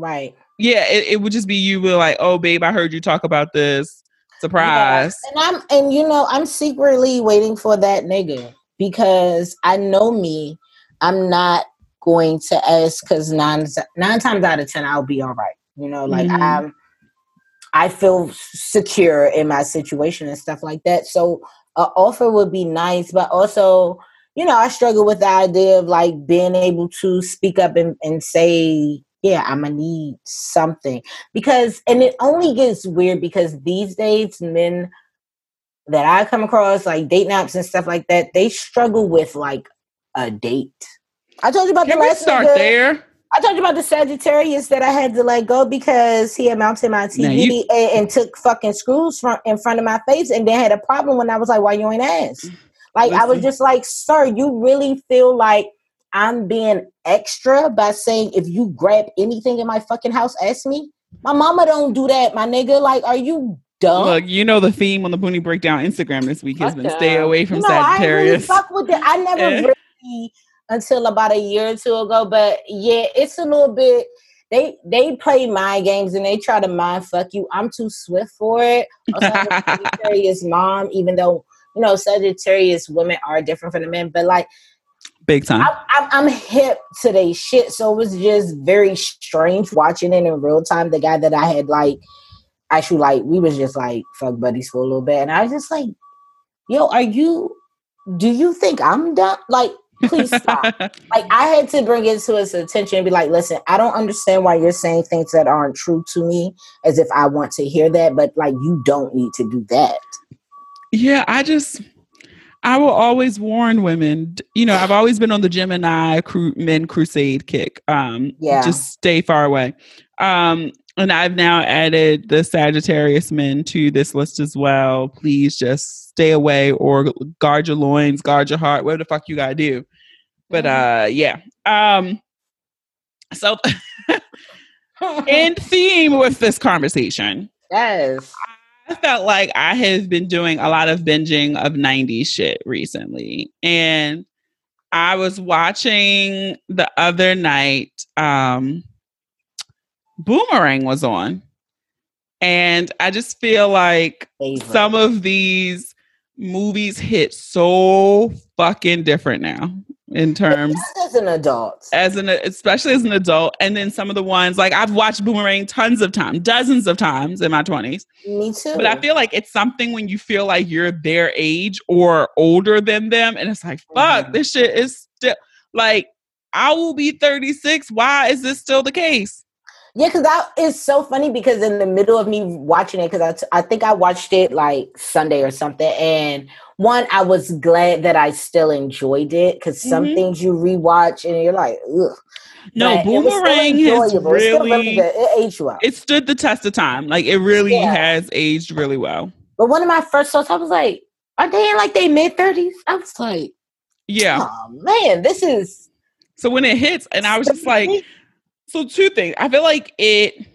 Right. Yeah, it, it would just be you be like, oh, babe, I heard you talk about this. Surprise. Yeah. And I'm, and you know, I'm secretly waiting for that nigga because I know me. I'm not going to ask because nine, nine times out of ten, I'll be all right. You know, like mm-hmm. I'm, I feel secure in my situation and stuff like that. So an offer would be nice, but also, you know, I struggle with the idea of like being able to speak up and, and say, yeah, I'm gonna need something because, and it only gets weird because these days men that I come across like dating apps and stuff like that, they struggle with like a date. I told you about Can the we last start nigga. there. I told you about the Sagittarius that I had to let go because he had mounted my T V you- and, and took fucking screws from in front of my face and then had a problem when I was like, why you ain't asked? Like, Listen. I was just like, sir, you really feel like I'm being extra by saying if you grab anything in my fucking house, ask me? My mama don't do that, my nigga. Like, are you dumb? Look, you know the theme on the Boonie Breakdown Instagram this week has what been the? stay away from you know, Sagittarius. I really fuck with it. I never really... until about a year or two ago. But yeah, it's a little bit, they they play mind games and they try to mind fuck you. I'm too swift for it. Also, I'm a Sagittarius mom, even though, you know, Sagittarius women are different from the men, but like, big time. I'm, I'm, I'm hip to they shit. So it was just very strange watching it in real time. The guy that I had like, actually like, we was just like fuck buddies for a little bit. And I was just like, yo, are you, do you think I'm dumb? Like, please stop. Like, I had to bring it to his attention and be like, listen, I don't understand why you're saying things that aren't true to me as if I want to hear that, but like, you don't need to do that. Yeah, I just, I will always warn women, you know, I've always been on the Gemini cru- men crusade kick. Um, yeah. Just stay far away. Um, and I've now added the Sagittarius men to this list as well. Please just stay away or guard your loins, guard your heart, whatever the fuck you gotta do. But uh, yeah. Um, so in theme with this conversation, yes, I felt like I have been doing a lot of binging of nineties shit recently. And I was watching the other night, um, Boomerang was on. And I just feel like Favorite. some of these movies hit so fucking different now in terms as an adult, as an especially as an adult. And then some of the ones like I've watched Boomerang tons of times, dozens of times in my twenties. Me too. But I feel like it's something when you feel like you're their age or older than them. And it's like, fuck, mm-hmm. this shit is still like, I will be thirty-six. Why is this still the case? Yeah, because it's so funny because in the middle of me watching it, because I, t- I think I watched it like Sunday or something. And one, I was glad that I still enjoyed it because mm-hmm. some things you rewatch and you're like, ugh. No, but Boomerang has really, really it aged well. It stood the test of time. Like it really yeah. has aged really well. But one of my first thoughts, I was like, are they in like they mid thirties? I was like, yeah, oh, man, this is. So when it hits and I was just like. So two things. I feel like it,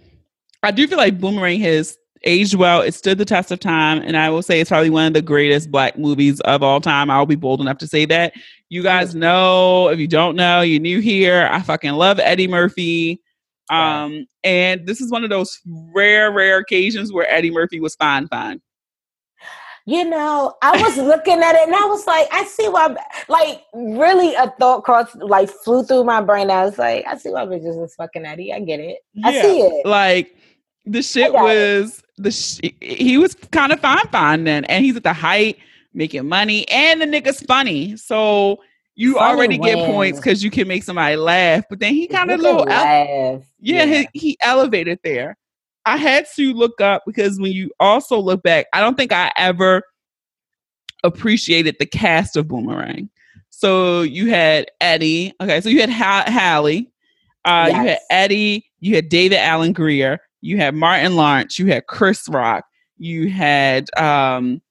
I do feel like Boomerang has aged well. It stood the test of time. And I will say it's probably one of the greatest black movies of all time. I'll be bold enough to say that. You guys know, if you don't know, you're new here. I fucking love Eddie Murphy. Um, yeah. And this is one of those rare, rare occasions where Eddie Murphy was fine, fine. You know, I was looking at it and I was like, I see why, like, really a thought crossed, like, flew through my brain. I was like, I see why bitches is fucking Eddie. I get it. Yeah, I see it. Like, the shit was, it. the sh- he was kind of fine, fine then. And he's at the height, making money, and the nigga's funny. So you funny already wins. Get points because you can make somebody laugh. But then he kind of little, ele- yeah, yeah. He, he elevated there. I had to look up because when you also look back, I don't think I ever appreciated the cast of Boomerang. So you had Eddie. Okay. So you had ha- Hallie. Uh, yes. You had Eddie. You had David Alan Grier. You had Martin Lawrence. You had Chris Rock. You had um,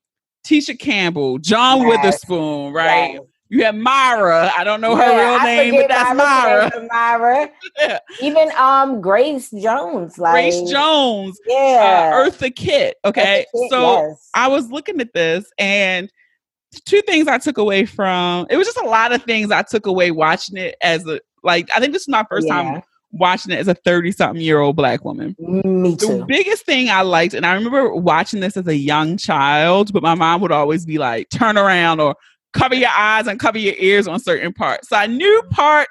Tisha Campbell, John yes. Witherspoon, right? Yes. You had Myra. I don't know her yeah, real name, but that's Myra. Myra. Myra. yeah. Even um, Grace Jones. Like, Grace Jones. Yeah. Uh, Eartha Kitt. Okay. Eartha Kitt, so yes. I was looking at this and two things I took away from, it was just a lot of things I took away watching it as a, like, I think this is my first yeah. time watching it as a thirty-something-year-old Black woman. Me too. The biggest thing I liked, and I remember watching this as a young child, but my mom would always be like, turn around or cover your eyes and cover your ears on certain parts. So I knew parts,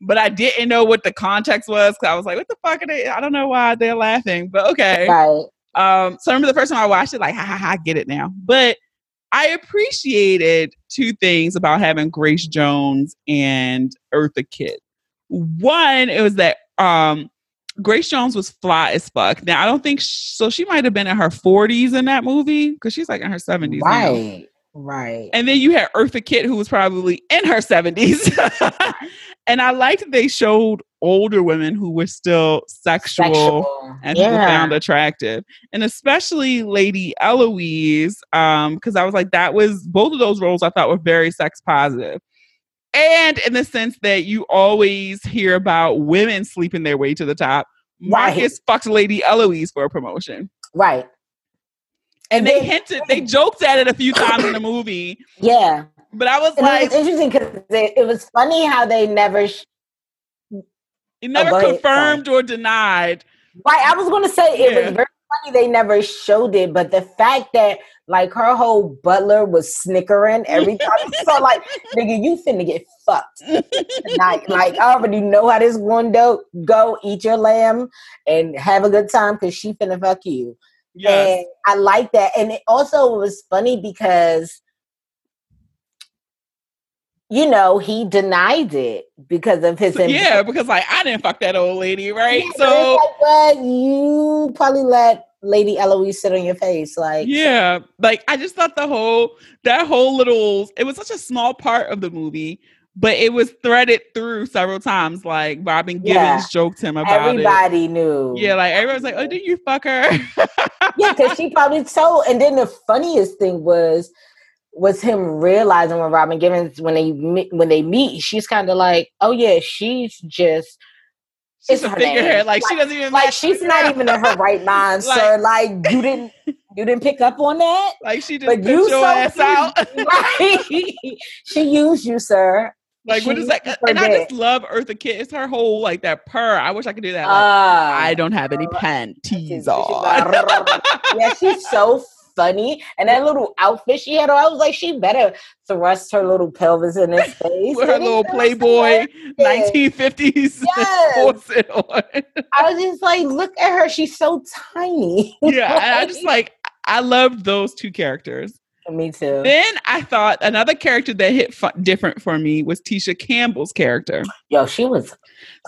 but I didn't know what the context was, because I was like, what the fuck are they? I don't know why they're laughing, but okay. Right. Um, so I remember the first time I watched it, like, ha ha ha, I get it now. But I appreciated two things about having Grace Jones and Eartha Kitt. One, it was that um, Grace Jones was fly as fuck. Now, I don't think, sh- so she might have been in her forties in that movie, because she's like in her seventies. Right, now. Right. And then you had Eartha Kitt, who was probably in her seventies. And I liked that they showed older women who were still sexual, sexual. and yeah. who were found attractive. And especially Lady Eloise, um, because I was like, that was, both of those roles I thought were very sex positive. And in the sense that you always hear about women sleeping their way to the top. Marcus right. fucked Lady Eloise for a promotion. Right. And, and they, they hinted, they joked at it a few times in the movie. Yeah. But I was and like... It was interesting because it was funny how they never... Sh- it never oh, confirmed ahead. or denied. Right. I was going to say yeah. it was very funny they never showed it, but the fact that like her whole butler was snickering every time. So like, nigga, you finna get fucked tonight. Like, I already know how this one do. Go eat your lamb and have a good time because she finna fuck you. Yes. And I like that. And it also was funny because, you know, he denied it because of his... So, yeah, because, like, I didn't fuck that old lady, right? Yeah, so... Like, well, you probably let Lady Eloise sit on your face, like... Yeah, like, I just thought the whole... That whole little... It was such a small part of the movie, but it was threaded through several times. Like, Robin Givens yeah. joked him about everybody it. Everybody knew. Yeah, like, everybody was like, oh, did you fuck her? Yeah, because she probably told... And then the funniest thing was... was him realizing when Robin Givens, when they when they meet, she's kind of like, oh yeah, she's just she's it's a her figurehead. Like, like she doesn't even like she's not out. even in her right mind, like, sir. Like you didn't you didn't pick up on that. Like she just put you your so ass she, out. Like, she used you, sir. Like she what is that? And I just love Eartha Kitt. It's her whole like that purr. I wish I could do that. Like, uh, I don't have any panties on. Yeah, she's so funny. And that little outfit she had on, I was like, she better thrust her little pelvis in his face. With her little Playboy nineteen fifties. Yes. I was just like, look at her. She's so tiny. Yeah. And I just like, I loved those two characters. Me too. Then I thought another character that hit fu- different for me was Tisha Campbell's character. Yo, she was.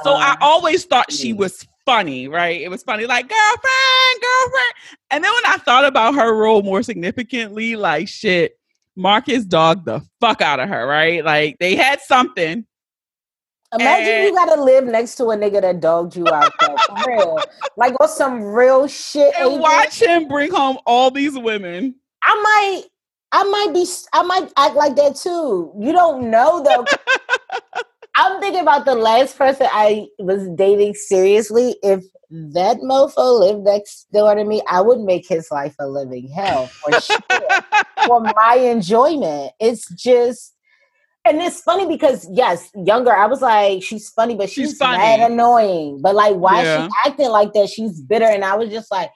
So um, I always thought she was funny, right? It was funny, like, girlfriend, girlfriend. And then when I thought about her role more significantly, like, shit, Marcus dogged the fuck out of her, right? Like, they had something. Imagine and... you gotta live next to a nigga that dogged you out there. For real. Like, on some real shit. And agent. Watch him bring home all these women. I might, I might be, I might act like that too. You don't know, though. I'm thinking about the last person I was dating seriously. If that mofo lived next door to me, I would make his life a living hell for sure. For my enjoyment. It's just, and it's funny because, yes, younger, I was like, she's funny, but she's, she's funny. Mad annoying. But like, why yeah. is she acting like that? She's bitter. And I was just like,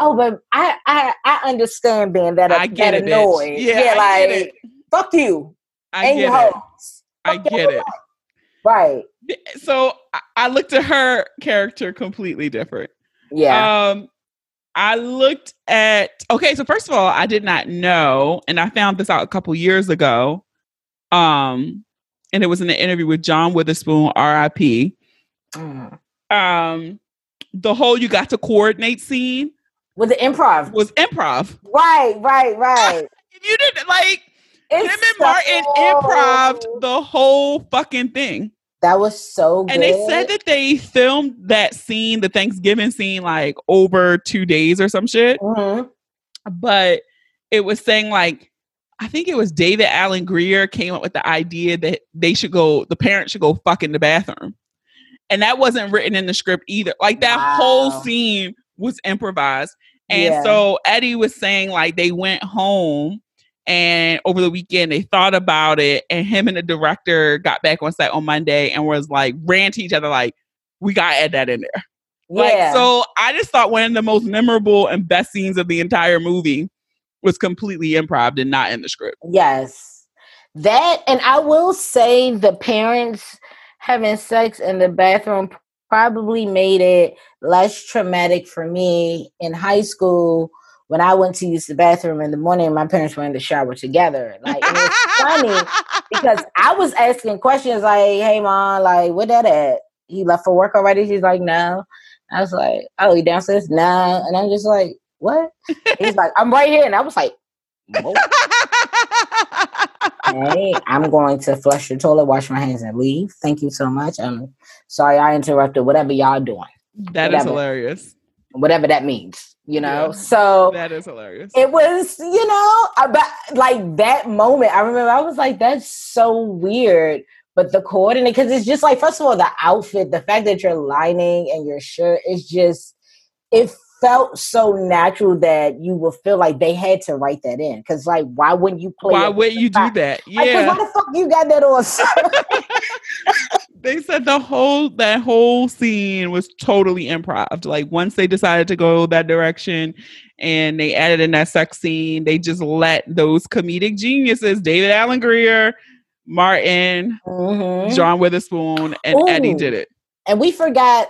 oh, but I I, I understand being that, I get that it, annoyed. Bitch. Yeah, yeah I like, get it. Fuck you. I and get your it. I get it. Right. So I looked at her character completely different. Yeah. Um, I looked at, okay, so first of all, I did not know, and I found this out a couple years ago, um, and it was in an interview with John Witherspoon, R I P Mm. Um, the whole you got to coordinate scene. Was it improv? Was improv. Right, right, right. You didn't, like, It's Him and Martin so... improv'd the whole fucking thing. That was so good. And they said that they filmed that scene, the Thanksgiving scene, like over two days or some shit. Mm-hmm. But it was saying like, I think it was David Allen Greer came up with the idea that they should go, the parents should go fuck in the bathroom. And that wasn't written in the script either. Like that wow. whole scene was improvised. And yeah. so Eddie was saying like they went home and over the weekend, they thought about it, and him and the director got back on set on Monday and was like, ran to each other like, we got to add that in there. Like, yeah. So I just thought one of the most memorable and best scenes of the entire movie was completely improv and not in the script. Yes. That, and I will say the parents having sex in the bathroom probably made it less traumatic for me in high school when I went to use the bathroom in the morning and my parents were in the shower together. Like, and it's funny because I was asking questions like, hey, Mom, like, where that at? He left for work already? She's like, no. I was like, oh, he downstairs? No. And I'm just like, what? He's like, I'm right here. And I was like, whoa. Hey, I'm going to flush the toilet, wash my hands, and leave. Thank you so much. I'm sorry I interrupted. Whatever y'all doing. That whatever. Is hilarious. Whatever that means, you know? Yeah, so that is hilarious. It was, you know, about, like that moment. I remember I was like, that's so weird. But the coordinate, because it's just like, first of all, the outfit, the fact that you're lining and your shirt is just, it felt so natural that you will feel like they had to write that in. Because, like, why wouldn't you play? Why would you do that? Yeah. Like, why the fuck you got that on? They said the whole, that whole scene was totally improv. Like, once they decided to go that direction and they added in that sex scene, they just let those comedic geniuses, David Alan Grier, Martin, mm-hmm. John Witherspoon, and Ooh. Eddie did it. And we forgot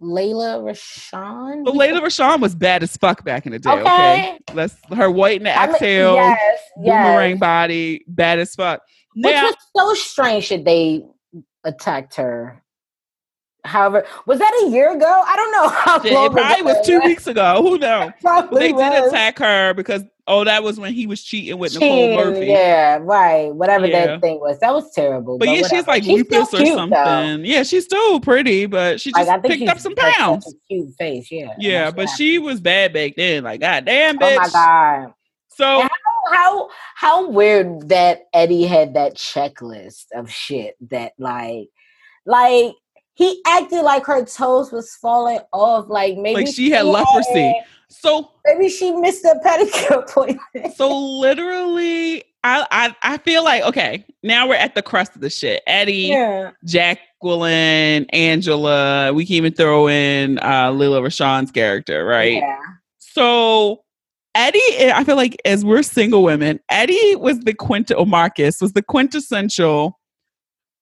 Layla Rashawn. Well, Layla Rashawn was bad as fuck back in the day. Okay, okay? Let's, her white in the exhale, yes, yes. Boomerang body, bad as fuck. Now, which was so strange that they attacked her. However, was that a year ago? I don't know. How it long probably was, was two weeks ago. Who knows? They was. Did attack her because oh, that was when he was cheating with cheating, Nicole Murphy. Yeah, right. Whatever yeah. that thing was, that was terrible. But, but yeah, she's like lupus she's or cute, something. Though. Yeah, she's still pretty, but she just like, picked up some pounds. Such a cute face. Yeah. Yeah, but happened. She was bad back then. Like, God damn, bitch. Oh my god. So how, how how weird that Eddie had that checklist of shit that like like. He acted like her toes was falling off. Like maybe like she, she had leprosy. Had, so maybe she missed a pedicure appointment. So literally, I, I I feel like, okay, now we're at the crust of the shit. Eddie, yeah. Jacqueline, Angela. We can even throw in uh, Layla Rashawn's character, right? Yeah. So Eddie, I feel like as we're single women, Eddie was the quint- or Marcus was the quintessential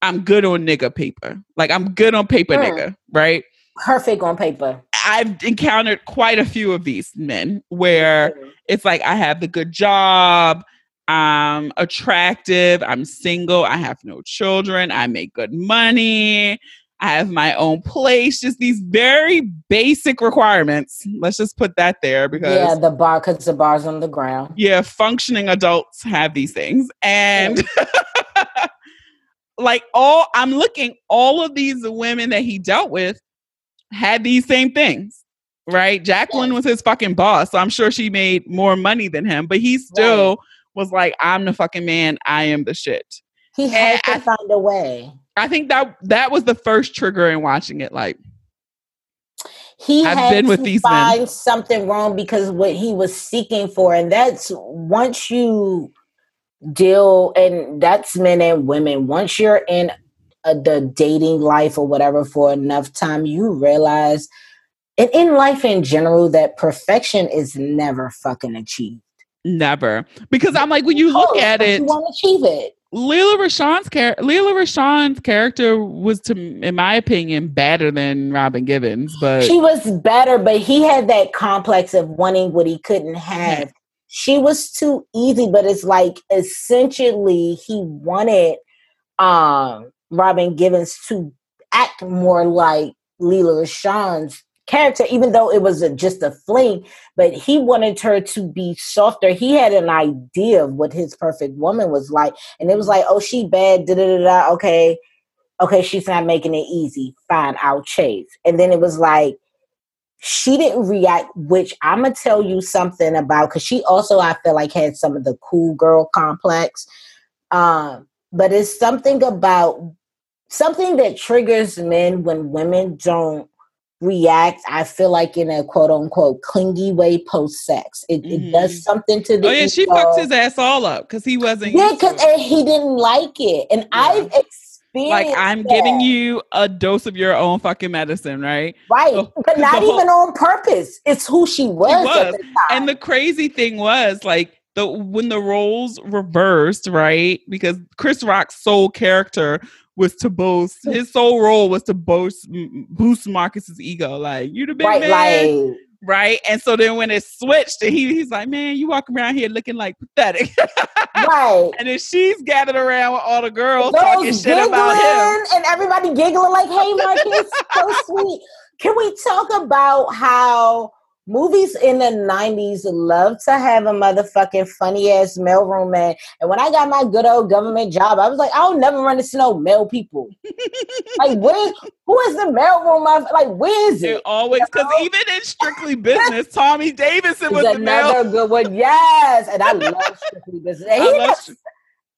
I'm good on nigga paper. Like, I'm good on paper, mm. nigga, right? Perfect on paper. I've encountered quite a few of these men where mm. it's like, I have the good job, I'm attractive, I'm single, I have no children, I make good money, I have my own place. Just these very basic requirements. Let's just put that there because... Yeah, the bar, because the bar's on the ground. Yeah, functioning adults have these things. And... Mm. Like all, I'm looking, all of these women that he dealt with had these same things, right? Jacqueline was his fucking boss. So I'm sure she made more money than him, but he still right. was like, I'm the fucking man. I am the shit. He had and to I, find a way. I think that that was the first trigger in watching it. Like, he I've had been with to these find men. Something wrong because what he was seeking for. And that's once you... deal, and that's men and women. Once you're in uh, the dating life or whatever for enough time, you realize, and in life in general, that perfection is never fucking achieved. Never, because I'm like, when you look oh, at it, you want to achieve it. Layla Rashawn's char- Layla Rashawn's character was, to in my opinion, better than Robin Givens, but she was better. But he had that complex of wanting what he couldn't have. Yeah. She was too easy, but it's like essentially he wanted um, Robin Givens to act more like Layla Rashawn's character, even though it was a, just a fling, but he wanted her to be softer. He had an idea of what his perfect woman was like, and it was like, oh, she bad, da-da-da-da, okay, okay, she's not making it easy, fine, I'll chase. And then it was like, she didn't react, which I'm going to tell you something about, because she also, I feel like, had some of the cool girl complex. Um, but it's something about, something that triggers men when women don't react, I feel like, in a quote-unquote clingy way post-sex. It, mm-hmm. it does something to the Oh, yeah, ego. She fucked his ass all up, because he wasn't... Yeah, because he didn't like it. And yeah. I've ex- Like, I'm giving you a dose of your own fucking medicine, right? Right. So, but not whole, even on purpose. It's who she was, she was. At the time. And the crazy thing was, like, the when the roles reversed, right? Because Chris Rock's sole character was to boast, his sole role was to boast, boost Marcus's ego. Like, you the big right, man. Like, right. And so then when it switched, he, he's like, man, you walk around here looking like pathetic. Right. And then she's gathered around with all the girls Those talking shit about him. And everybody giggling like, hey, Marcus, so sweet. Can we talk about how movies in the nineties love to have a motherfucking funny ass mailroom man? And when I got my good old government job, I was like, I'll never run into no mail people. Like, where, who is the mailroom? Of, like, where is it? It always, because you know? Even in Strictly Business, Tommy Davidson was the mail. Another good one, yes. And I love Strictly Business. And I he love Str-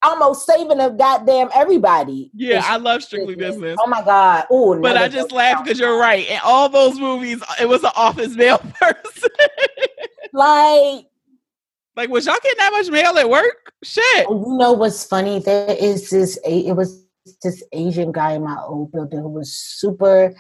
almost saving of goddamn everybody. Yeah, I love Strictly Business. Business. Oh my God. Ooh, but I just laughed because you're right. In all those movies, it was an office mail person. like, like was y'all getting that much mail at work? Shit. You know what's funny? There is this. It was this Asian guy in my old building who was super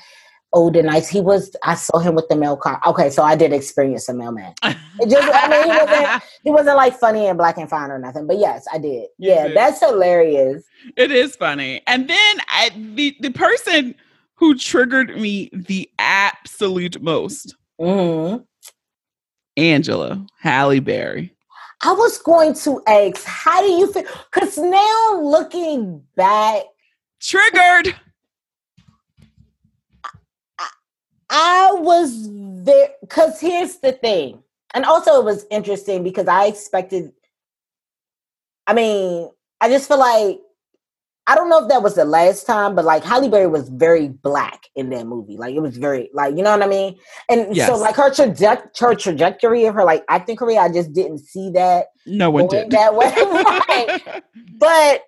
old and nice. He was. I saw him with the mail car. Okay, so I did experience a mailman. It just, I mean, he wasn't, he wasn't like funny and black and fine or nothing. But yes, I did. You yeah, did. That's hilarious. It is funny. And then I, the the person who triggered me the absolute most, mm-hmm. Angela Halle Berry. I was going to ask, how do you feel? Because now looking back, triggered. I was there because here's the thing. And also it was interesting because I expected, I mean, I just feel like, I don't know if that was the last time, but like Halle Berry was very black in that movie. Like it was very like, you know what I mean? And yes. So like her, traje- her trajectory of her like acting career, I just didn't see that. No one did. That way. Right. But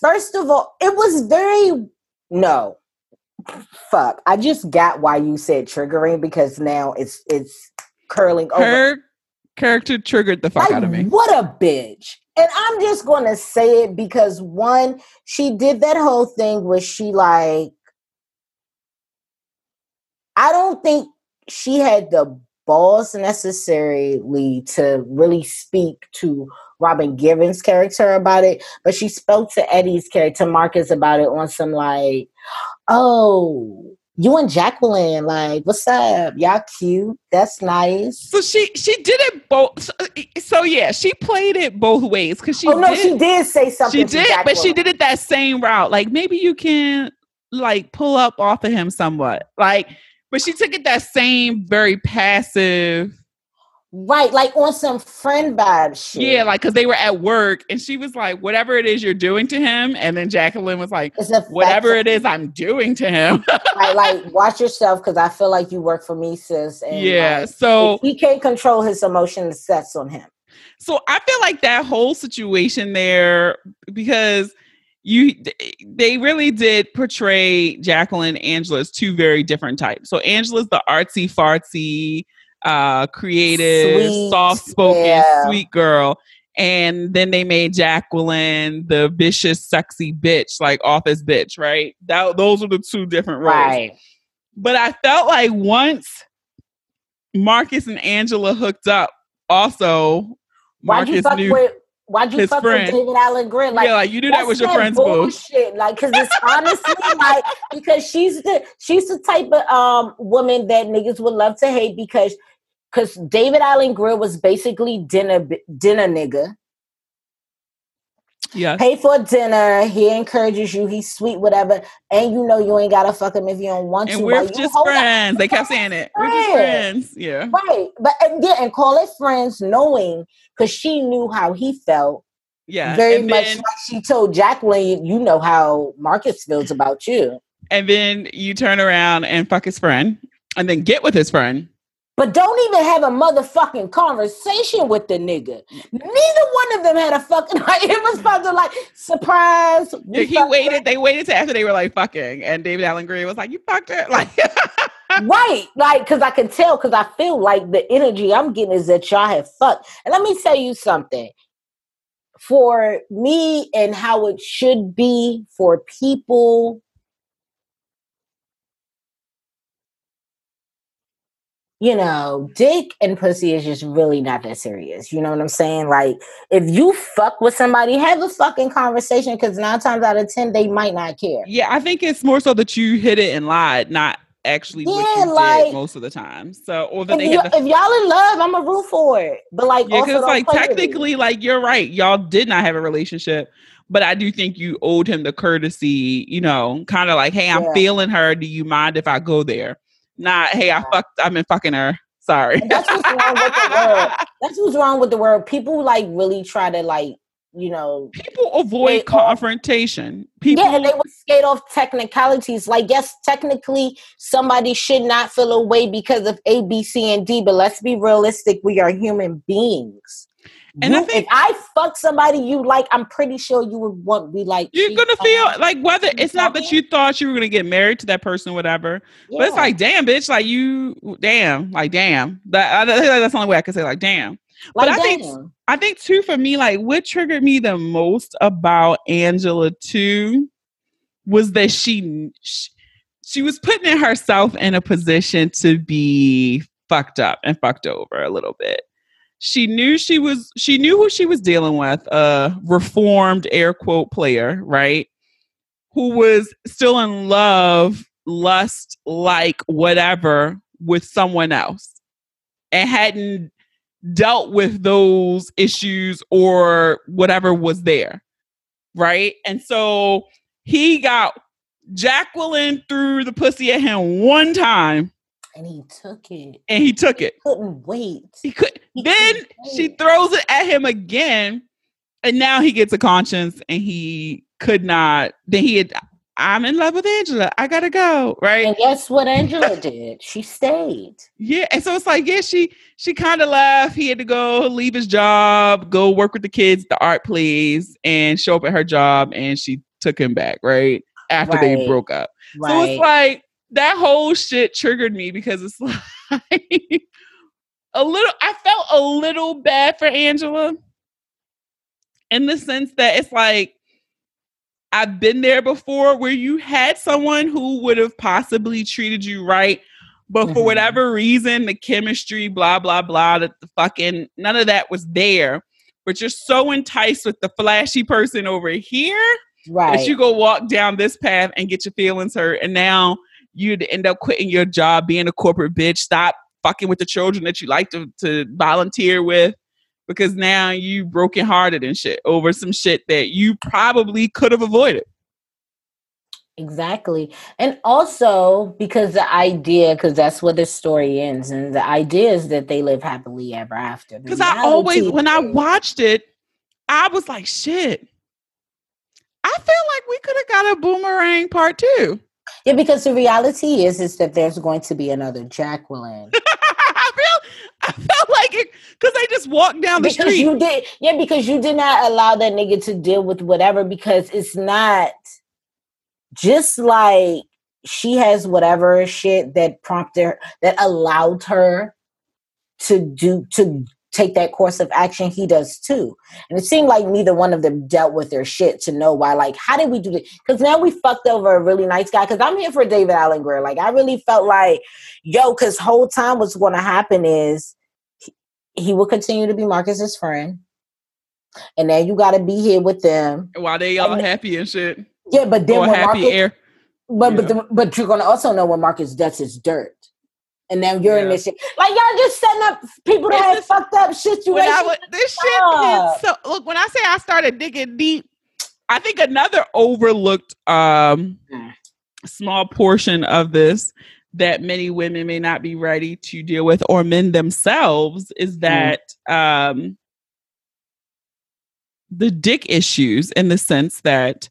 first of all, it was very, no. Fuck! I just got why you said triggering because now it's it's curling over. Her character triggered the fuck like, out of me. What a bitch! And I'm just gonna say it because one, she did that whole thing where she like, I don't think she had the balls necessarily to really speak to Robin Givens' character about it, but she spoke to Eddie's character, Marcus, about it on some like, oh, you and Jacqueline, like, what's up? Y'all cute. That's nice. So she she did it both. So, so yeah, she played it both ways because she. Oh no, did, she did say something. She did, Jacqueline. But she did it that same route. Like maybe you can like pull up off of him somewhat. Like, but she took it that same very passive. Right, like on some friend vibe shit. Yeah, like because they were at work and she was like, whatever it is you're doing to him. And then Jacqueline was like, whatever it is I'm doing to him. Right, like, watch yourself because I feel like you work for me, sis. And, yeah, like, so. If he can't control his emotions, that's on him. So I feel like that whole situation there, because you they really did portray Jacqueline and Angela as two very different types. So Angela's the artsy fartsy, uh creative, sweet, soft-spoken, yeah. sweet girl, and then they made Jacqueline the vicious, sexy bitch, like office bitch, right? That those are the two different roles. Right. But I felt like once Marcus and Angela hooked up, also why'd Marcus you fuck knew with, why'd you his fuck friend. With David Allen Grier? Like, yeah, like you knew that was your friend's bullshit. Boo. Like, because it's honestly like because she's the she's the type of um woman that niggas would love to hate because. Because David Allen Grier was basically dinner dinner nigga. Yeah. Pay for dinner. He encourages you. He's sweet, whatever. And you know you ain't got to fuck him if you don't want and to. We're just friends. Up. They kept saying it. Friends. We're just friends. Yeah. Right. But and, yeah, and call it friends knowing because she knew how he felt. Yeah. Very and much then, like she told Jacqueline, you know how Marcus feels about you. And then you turn around and fuck his friend and then get with his friend. But don't even have a motherfucking conversation with the nigga. Neither one of them had a fucking, like, it was supposed to like, surprise. Yeah, he waited, up. They waited till after they were like fucking. And David Allen Grier was like, you fucked it. Like, right. Like, cause I can tell, cause I feel like the energy I'm getting is that y'all have fucked. And let me tell you something. for me and how it should be for people. You know, dick and pussy is just really not that serious. You know what I'm saying? Like, if you fuck with somebody, have a fucking conversation, because nine times out of ten, they might not care. Yeah, I think it's more so that you hit it and lied, not actually yeah, what you like, did most of the time. So, or then if, they y- the- if y'all in love, I'm a root for it. But like, yeah, because like technically, like you're right, y'all did not have a relationship. But I do think you owed him the courtesy, you know, kind of like, hey, I'm yeah. feeling her. Do you mind if I go there? Not, hey, I fucked, I've been fucking her. Sorry. And that's what's wrong with the world. That's what's wrong with the world. People like really try to like, you know. People avoid confrontation. People- yeah, and they will skate off technicalities. Like, yes, technically somebody should not feel away because of A, B, C, and D. But let's be realistic. We are human beings. And you, I think if I fuck somebody you like, I'm pretty sure you would want me like. You're gonna feel like whether it's not that you thought you were gonna get married to that person, or whatever. Yeah. But it's like, damn, bitch, like you, damn, like damn. That I, that's the only way I can say, like, damn. Like, but I damn. think I think too for me, like what triggered me the most about Angela too was that she she, she was putting herself in a position to be fucked up and fucked over a little bit. She knew she was, she knew who she was dealing with, a reformed air quote player, right? Who was still in love, lust, like whatever with someone else and hadn't dealt with those issues or whatever was there, right? And so he got Jacqueline threw the pussy at him one time. And he took it. And he took it. He couldn't wait. He could. He then couldn't wait. She throws it at him again, and now he gets a conscience, and he could not. Then he, had, I'm in love with Angela. I gotta go. Right. And guess what Angela did? She stayed. Yeah. And so it's like, yeah, she she kind of left. He had to go leave his job, go work with the kids, the art plays, and show up at her job, and she took him back. Right after right. they broke up. Right. So it's like. That whole shit triggered me because it's like a little, I felt a little bad for Angela in the sense that it's like, I've been there before where you had someone who would have possibly treated you right, but mm-hmm. for whatever reason, the chemistry, blah, blah, blah, that the fucking, none of that was there, but you're so enticed with the flashy person over here right. that you go walk down this path and get your feelings hurt. And now you'd end up quitting your job, being a corporate bitch, stop fucking with the children that you like to, to volunteer with, because now you brokenhearted and shit over some shit that you probably could have avoided. Exactly. And also because the idea, because that's where the story ends. And the idea is that they live happily ever after. Because I always, when I watched it, I was like, shit, I feel like we could have got a Boomerang part two. Yeah, because the reality is is that there's going to be another Jacqueline. I, feel, I felt like it because they just walked down the because street. You did, yeah, because you did not allow that nigga to deal with whatever, because it's not just like she has whatever shit that prompted her, that allowed her to do to take that course of action, he does too. And it seemed like neither one of them dealt with their shit to know why. Like, how did we do this? Because now we fucked over a really nice guy. Because I'm here for David Allen Greer. Like, I really felt like, yo, because whole time what's going to happen is he, he will continue to be Marcus's friend. And now you got to be here with them. While they all and, happy and shit. Yeah, but then when happy Marcus, air. But, yeah. but, the, but you're going to also know when Marcus does his dirt. And now you're yeah. in this shit. Like, y'all just setting up people that had fucked up situations. This shit is so... Look, when I say I started digging deep, I think another overlooked um, mm. small portion of this that many women may not be ready to deal with, or men themselves, is that mm. um, the dick issues, in the sense that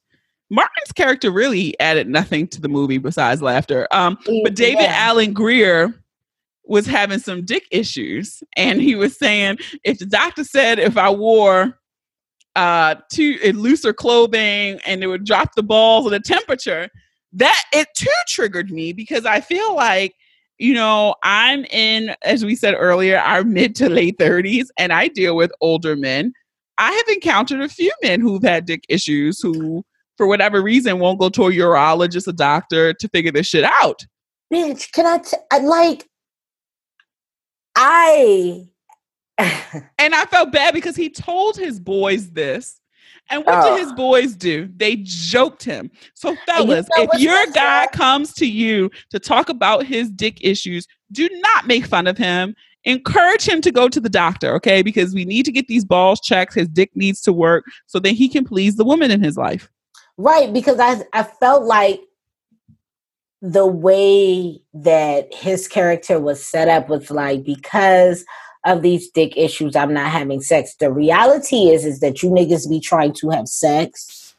Martin's character really added nothing to the movie besides laughter. Um, but David yeah. Allen Greer... was having some dick issues, and he was saying, if the doctor said if I wore uh too uh, looser clothing and it would drop the balls or the temperature, that it too triggered me, because I feel like, you know, I'm in, as we said earlier, our mid to late thirties, and I deal with older men. I have encountered a few men who've had dick issues who, for whatever reason, won't go to a urologist, a doctor, to figure this shit out. Bitch, can I, t- I like, I... And I felt bad because he told his boys this. And what oh. did his boys do? They joked him. So, fellas, you know if your guy that? comes to you to talk about his dick issues, do not make fun of him. Encourage him to go to the doctor, okay? Because we need to get these balls checked. His dick needs to work so that he can please the woman in his life. Right, because I I felt like the way that his character was set up was like, because of these dick issues, I'm not having sex. The reality is, is that you niggas be trying to have sex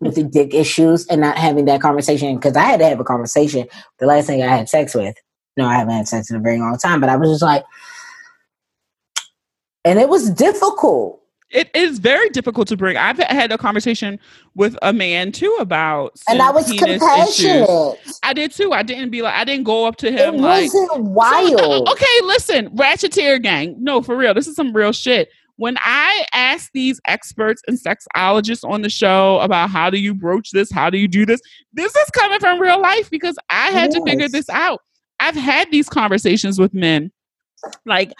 with the dick issues and not having that conversation. Because I had to have a conversation. The last thing I had sex with. No, I haven't had sex in a very long time, but I was just like, and it was difficult. It is very difficult to bring. I've had a conversation with a man too about, and I was compassionate. Issues. I did too. I didn't be like, I didn't go up to him. It like, wasn't wild. So, okay, listen, Ratcheteer gang. No, for real, this is some real shit. When I ask these experts and sexologists on the show about how do you broach this, how do you do this, this is coming from real life because I had yes. to figure this out. I've had these conversations with men. Like,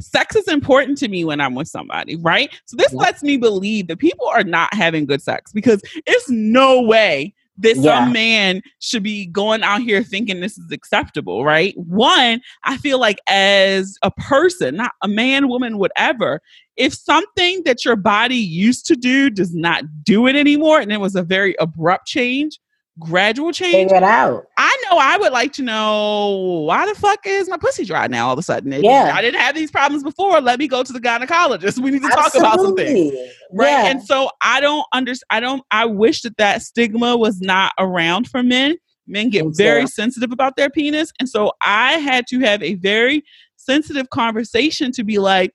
sex is important to me when I'm with somebody, right? So this yeah. lets me believe that people are not having good sex because it's no way that yeah. some man should be going out here thinking this is acceptable, right? One, I feel like as a person, not a man, woman, whatever, if something that your body used to do does not do it anymore, and it was a very abrupt change, gradual change. Figure it out. I know I would like to know why the fuck is my pussy dry now all of a sudden? It, yeah. I didn't have these problems before. Let me go to the gynecologist. We need to Absolutely. talk about something. Right. Yeah. And so I don't understand. I don't, I wish that that stigma was not around for men. Men get Thanks, very yeah. sensitive about their penis. And so I had to have a very sensitive conversation to be like,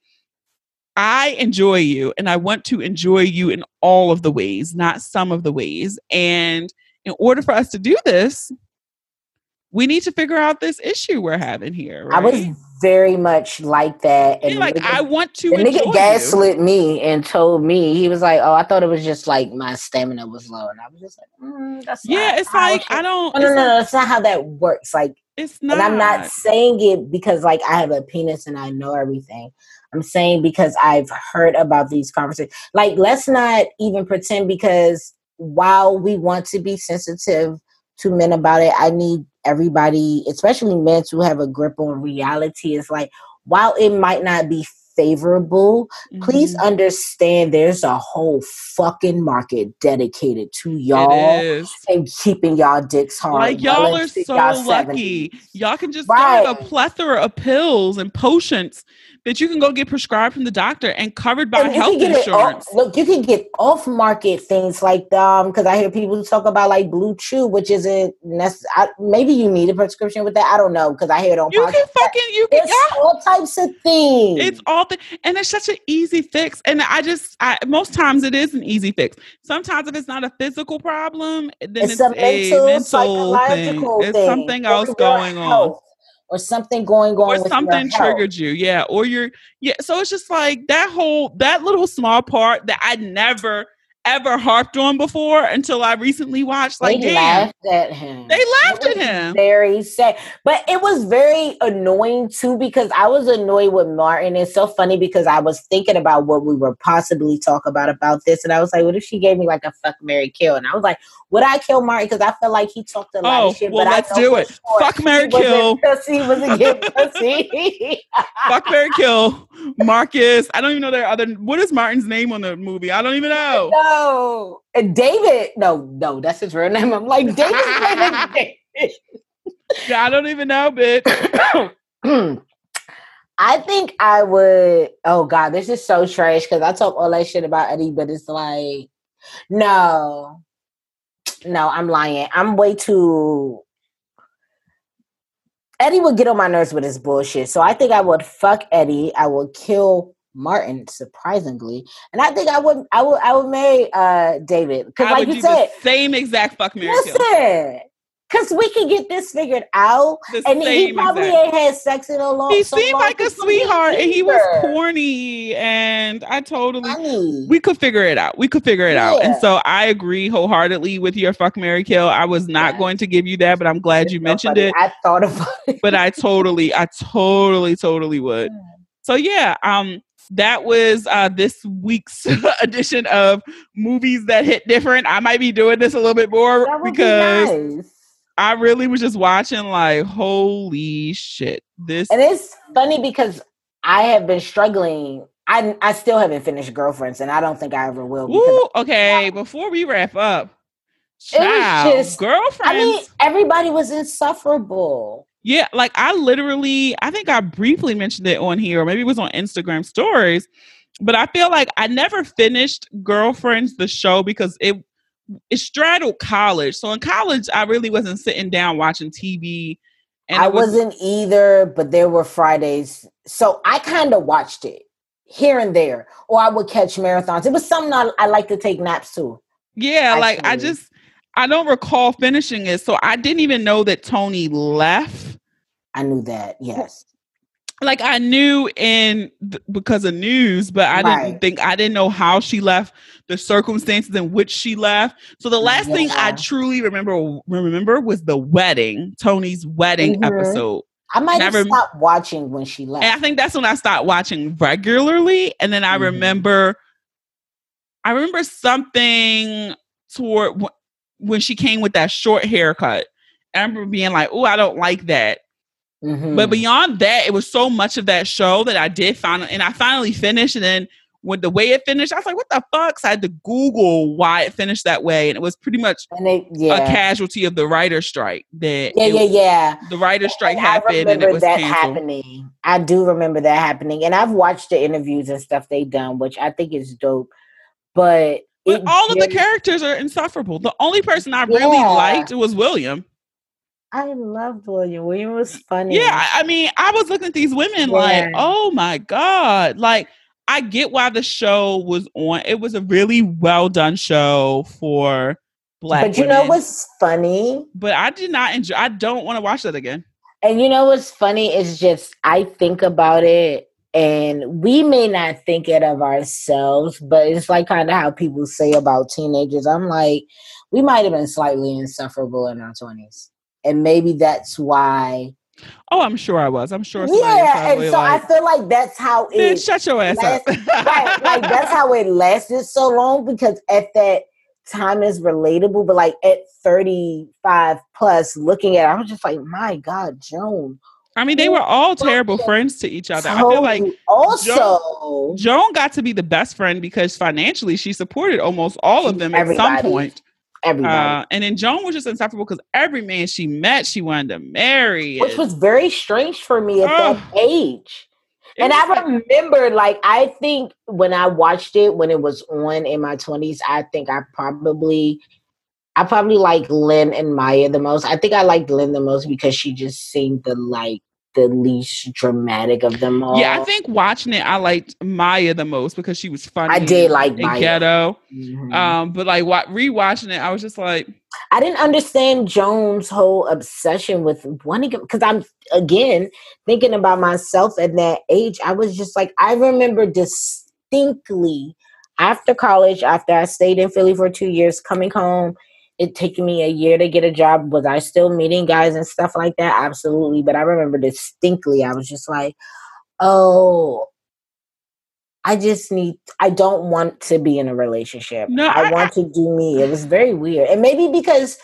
I enjoy you and I want to enjoy you in all of the ways, not some of the ways. And in order for us to do this, we need to figure out this issue we're having here. Right? I was very much like that. And like, nigga, I want to. The nigga gaslit you. me and told me, he was like, "Oh, I thought it was just like my stamina was low," and I was just like, mm, "That's yeah." Not it's like I don't. No, no, no, that's not how that works. Like, it's not. And I'm not saying it because like I have a penis and I know everything. I'm saying because I've heard about these conversations. Like, let's not even pretend because. While we want to be sensitive to men about it, I need everybody, especially men, to have a grip on reality. It's like, while it might not be favorable, mm-hmm. please understand there's a whole fucking market dedicated to y'all and keeping y'all dicks hard. Like, y'all are so y'all lucky. seventies. Y'all can just right. have a plethora of pills and potions that you can go get prescribed from the doctor and covered by and health insurance. Off, look, you can get off-market things like, um, because I hear people talk about like Blue Chew, which isn't necessary. Maybe you need a prescription with that. I don't know, because I hear it on. You podcasts. can fucking you There's can yeah. all types of things. It's all th- and it's such an easy fix. And I just, I most times it is an easy fix. Sometimes if it's not a physical problem, then it's, it's a mental, a mental psychological thing. thing. There's something else going health. on. Or something going on. Or with something triggered you. Yeah. Or you're, yeah. So it's just like that whole, that little small part that I never, ever harped on before until I recently watched. Like, they laughed at him. They laughed at him. Very sad. But it was very annoying too, because I was annoyed with Martin. It's so funny because I was thinking about what we were possibly talk about, about this. And I was like, what if she gave me like a fuck, marry, kill? And I was like, would I kill Martin? Because I felt like he talked a lot oh, of shit. Well, but let's I do it. Sure Fuck, Mary, Kill. Pussy wasn't getting pussy. Fuck, Mary, Kill. Marcus. I don't even know their other. What is Martin's name on the movie? I don't even know. No. And David. No, no, that's his real name. I'm like, David's name is David. I don't even know, bitch. I think I would. Oh, God, this is so trash because I talk all that shit about Eddie, but it's like, no. No, I'm lying. I'm way too... Eddie would get on my nerves with his bullshit. So I think I would fuck Eddie. I would kill Martin, surprisingly. And I think I would I would I would marry uh David. Because like you said, same exact fuck, marry, kill. Because we can get this figured out. The and he probably exact. ain't had sex in a long time. He so seemed long like a sweetheart and he was corny. And I totally, Funny. we could figure it out. We could figure it yeah. out. And so I agree wholeheartedly with your fuck, marry, kill. I was not yeah. going to give you that, but I'm glad it's you so mentioned funny. it. I thought about it. But I totally, I totally, totally would. Yeah. So yeah, um, that was uh, this week's edition of Movies That Hit Different. I might be doing this a little bit more because be nice. I really was just watching like, holy shit. This And it's funny because I have been struggling. I I still haven't finished Girlfriends and I don't think I ever will. Ooh, okay, I, before we wrap up, child, just, Girlfriends. I mean, everybody was insufferable. Yeah, like I literally, I think I briefly mentioned it on here, or maybe it was on Instagram stories, but I feel like I never finished Girlfriends, the show, because it it straddled college. So in college, I really wasn't sitting down watching T V. And I was, wasn't either, but there were Fridays. So I kind of watched it here and there, or I would catch marathons. It was something I, I like to take naps to. Yeah, actually. like I just, I don't recall finishing it. So I didn't even know that Tony left. I knew that, yes. Like I knew in th- because of news, but I right. didn't think I didn't know how she left, the circumstances in which she left. So the last yeah. thing I truly remember remember was the wedding, Tony's wedding mm-hmm. episode. I might have rem- stopped watching when she left. And I think that's when I stopped watching regularly. And then I mm-hmm. remember, I remember something toward w- when she came with that short haircut. I remember being like, "Oh, I don't like that." Mm-hmm. But beyond that, it was so much of that show that I did finally, and I finally finished. And then when the way it finished, I was like, what the fuck? So I had to Google why it finished that way. And it was pretty much they, yeah. a casualty of the writer's strike. That yeah, it, yeah, yeah. The writer's strike and happened and it was that canceled. happening. I do remember that happening. And I've watched the interviews and stuff they've done, which I think is dope. But, but all did, of the characters are insufferable. The only person I really yeah. liked was William. I loved William. William was funny. Yeah, I mean, I was looking at these women yeah. like, oh my God. Like, I get why the show was on. It was a really well-done show for Black women. But you women. know what's funny? But I did not enjoy. I don't want to watch that again. And you know what's funny is just, I think about it, and we may not think it of ourselves, but it's like kind of how people say about teenagers. I'm like, we might have been slightly insufferable in our twenties. And maybe that's why. Oh, I'm sure I was. I'm sure. Yeah, and so like, I feel like that's how it. Man, shut your ass last, up. Right, like that's how it lasted so long because at that time is relatable. But like at thirty-five plus, looking at, it, I was just like, my God, Joan. I mean, they were all terrible friends to each other. I feel like also Joan, Joan got to be the best friend because financially she supported almost all of them everybody. at some point. Everybody. Uh, and then Joan was just insufferable because every man she met, she wanted to marry. Which was very strange for me at Ugh. that age. It and I remember, like, I think when I watched it, when it was on in my twenties, I think I probably, I probably liked Lynn and Maya the most. I think I liked Lynn the most because she just seemed the, like, the least dramatic of them all. Yeah, I think watching it, I liked Maya the most because she was funny. I did like Maya. Ghetto. Mm-hmm. Um, but like rewatching it, I was just like, I didn't understand Joan's whole obsession with wanting because I'm again thinking about myself at that age. I was just like, I remember distinctly after college, after I stayed in Philly for two years, coming home. It taking me a year to get a job. Was I still meeting guys and stuff like that? Absolutely. But I remember distinctly, I was just like, oh, I just need, I don't want to be in a relationship. No, I, I want I, to do me. It was very weird. And maybe because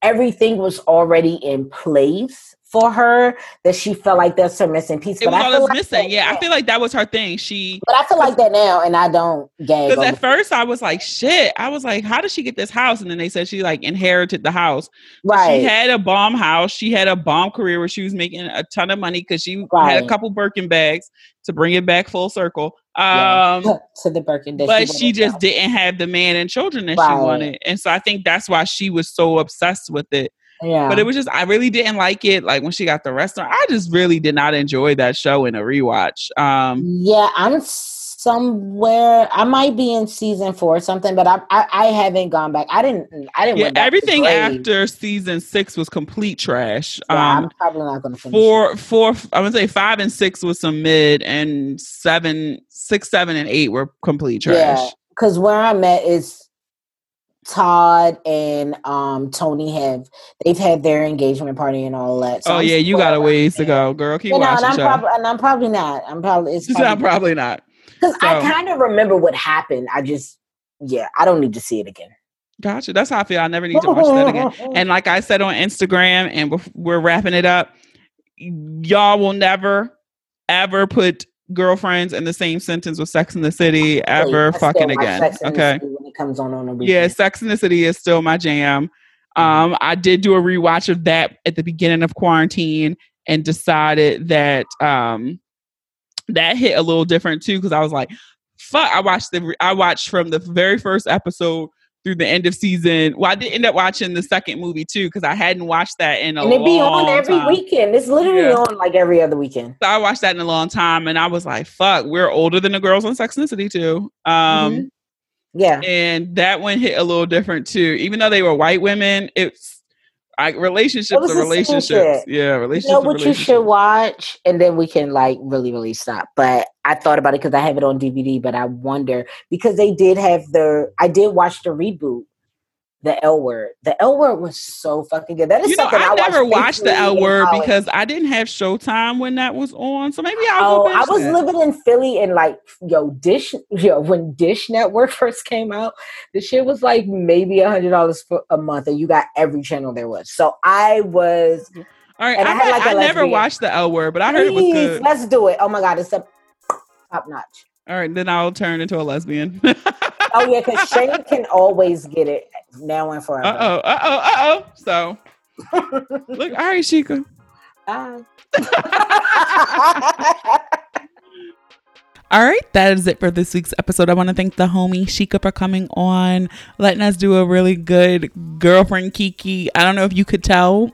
everything was already in place for her that she felt like that's her missing piece. It but was I all that's like missing. That yeah. Now. I feel like that was her thing. She, but I feel like that now and I don't gag. Because at first I was like, shit. I was like, how did she get this house? And then they said she like inherited the house. Right. She had a bomb house. She had a bomb career where she was making a ton of money because she right. had a couple Birkin bags to bring it back full circle. Um, yeah. to the Birkin. But she, she just didn't have the man and children that right. she wanted. And so I think that's why she was so obsessed with it. Yeah. But it was just, I really didn't like it. Like when she got the restaurant, I just really did not enjoy that show in a rewatch. Um, yeah, I'm somewhere. I might be in season four or something, but I I, I haven't gone back. I didn't. I didn't. Yeah, everything after season six was complete trash. So um, I'm probably not going to finish. Four, four. I would say five and six was some mid, and seven, six, seven, and eight were complete trash. Yeah, because where I'm at is Todd and um, Tony have they've had their engagement party and all that. So oh I'm yeah, you got a ways to go, girl. Keep you know, watching. And I'm, prob- and I'm probably not. I'm probably. It's probably, I'm probably not. Because so, I kind of remember what happened. I just yeah, I don't need to see it again. Gotcha. That's how I feel. I never need to watch that again. And like I said on Instagram, and we're, we're wrapping it up. Y'all will never ever put Girlfriends in the same sentence with Sex and the City ever Wait, fucking again. Sex and okay. The City when it comes on on a weekend. Yeah, Sex and the City is still my jam. Um, I did do a rewatch of that at the beginning of quarantine and decided that um, that hit a little different too because I was like, "Fuck!" I watched the I watched from the very first episode through the end of season. Well, I did end up watching the second movie too because I hadn't watched that in a long time. And it be on every time. weekend. It's literally yeah. on like every other weekend. So I watched that in a long time, and I was like, "Fuck, we're older than the girls on Sex and the City too." Um, mm-hmm. Yeah, and that one hit a little different too. Even though they were white women, it's like relationships are relationships. Yeah, relationships. You know what you should watch, and then we can like really, really stop. But I thought about it because I have it on D V D. But I wonder because they did have the. I did watch the reboot, The L Word. The L Word was so fucking good. That is you know, something I, I never watched. The L Word because I didn't have Showtime when that was on. So maybe I'll. Oh, I was that. living in Philly and like yo Dish yo when Dish Network first came out, the shit was like maybe a hundred dollars a month, and you got every channel there was. So I was. All right, I, I, had, like, I never watched The L Word, but I heard Please, it was good. Let's do it. Oh my god, it's a top notch. All right, then I'll turn into a lesbian. Oh yeah, because Shane can always get it now and forever. Uh oh, uh oh, uh oh. So, look, all right, Shika. Bye. All right, that is it for this week's episode. I want to thank the homie Shika for coming on, letting us do a really good girlfriend kiki. I don't know if you could tell.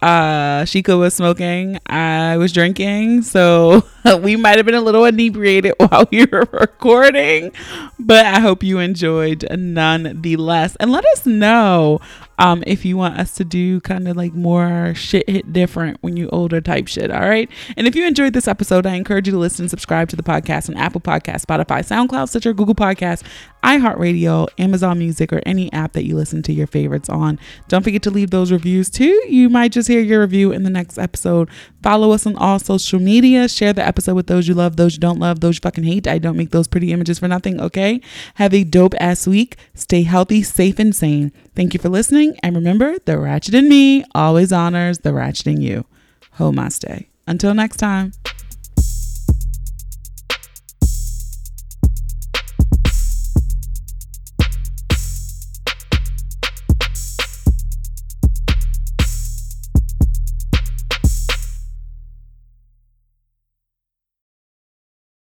Uh, Shika was smoking. I was drinking, so we might have been a little inebriated while we were recording, but I hope you enjoyed nonetheless. And let us know um, if you want us to do kind of like more shit hit different when you older type shit. All right. And if you enjoyed this episode, I encourage you to listen and subscribe to the podcast on Apple Podcasts, Spotify, SoundCloud, Stitcher, Google Podcasts, iHeartRadio, Amazon Music, or any app that you listen to your favorites on. Don't forget to leave those reviews too. You might just hear your review in the next episode. Follow us on all social media. Share the episode with those you love, those you don't love, those you fucking hate. I don't make those pretty images for nothing, okay? Have a dope ass week. Stay healthy, safe, and sane. Thank you for listening. And remember, the ratchet in me always honors the ratchet in you. Namaste. Until next time.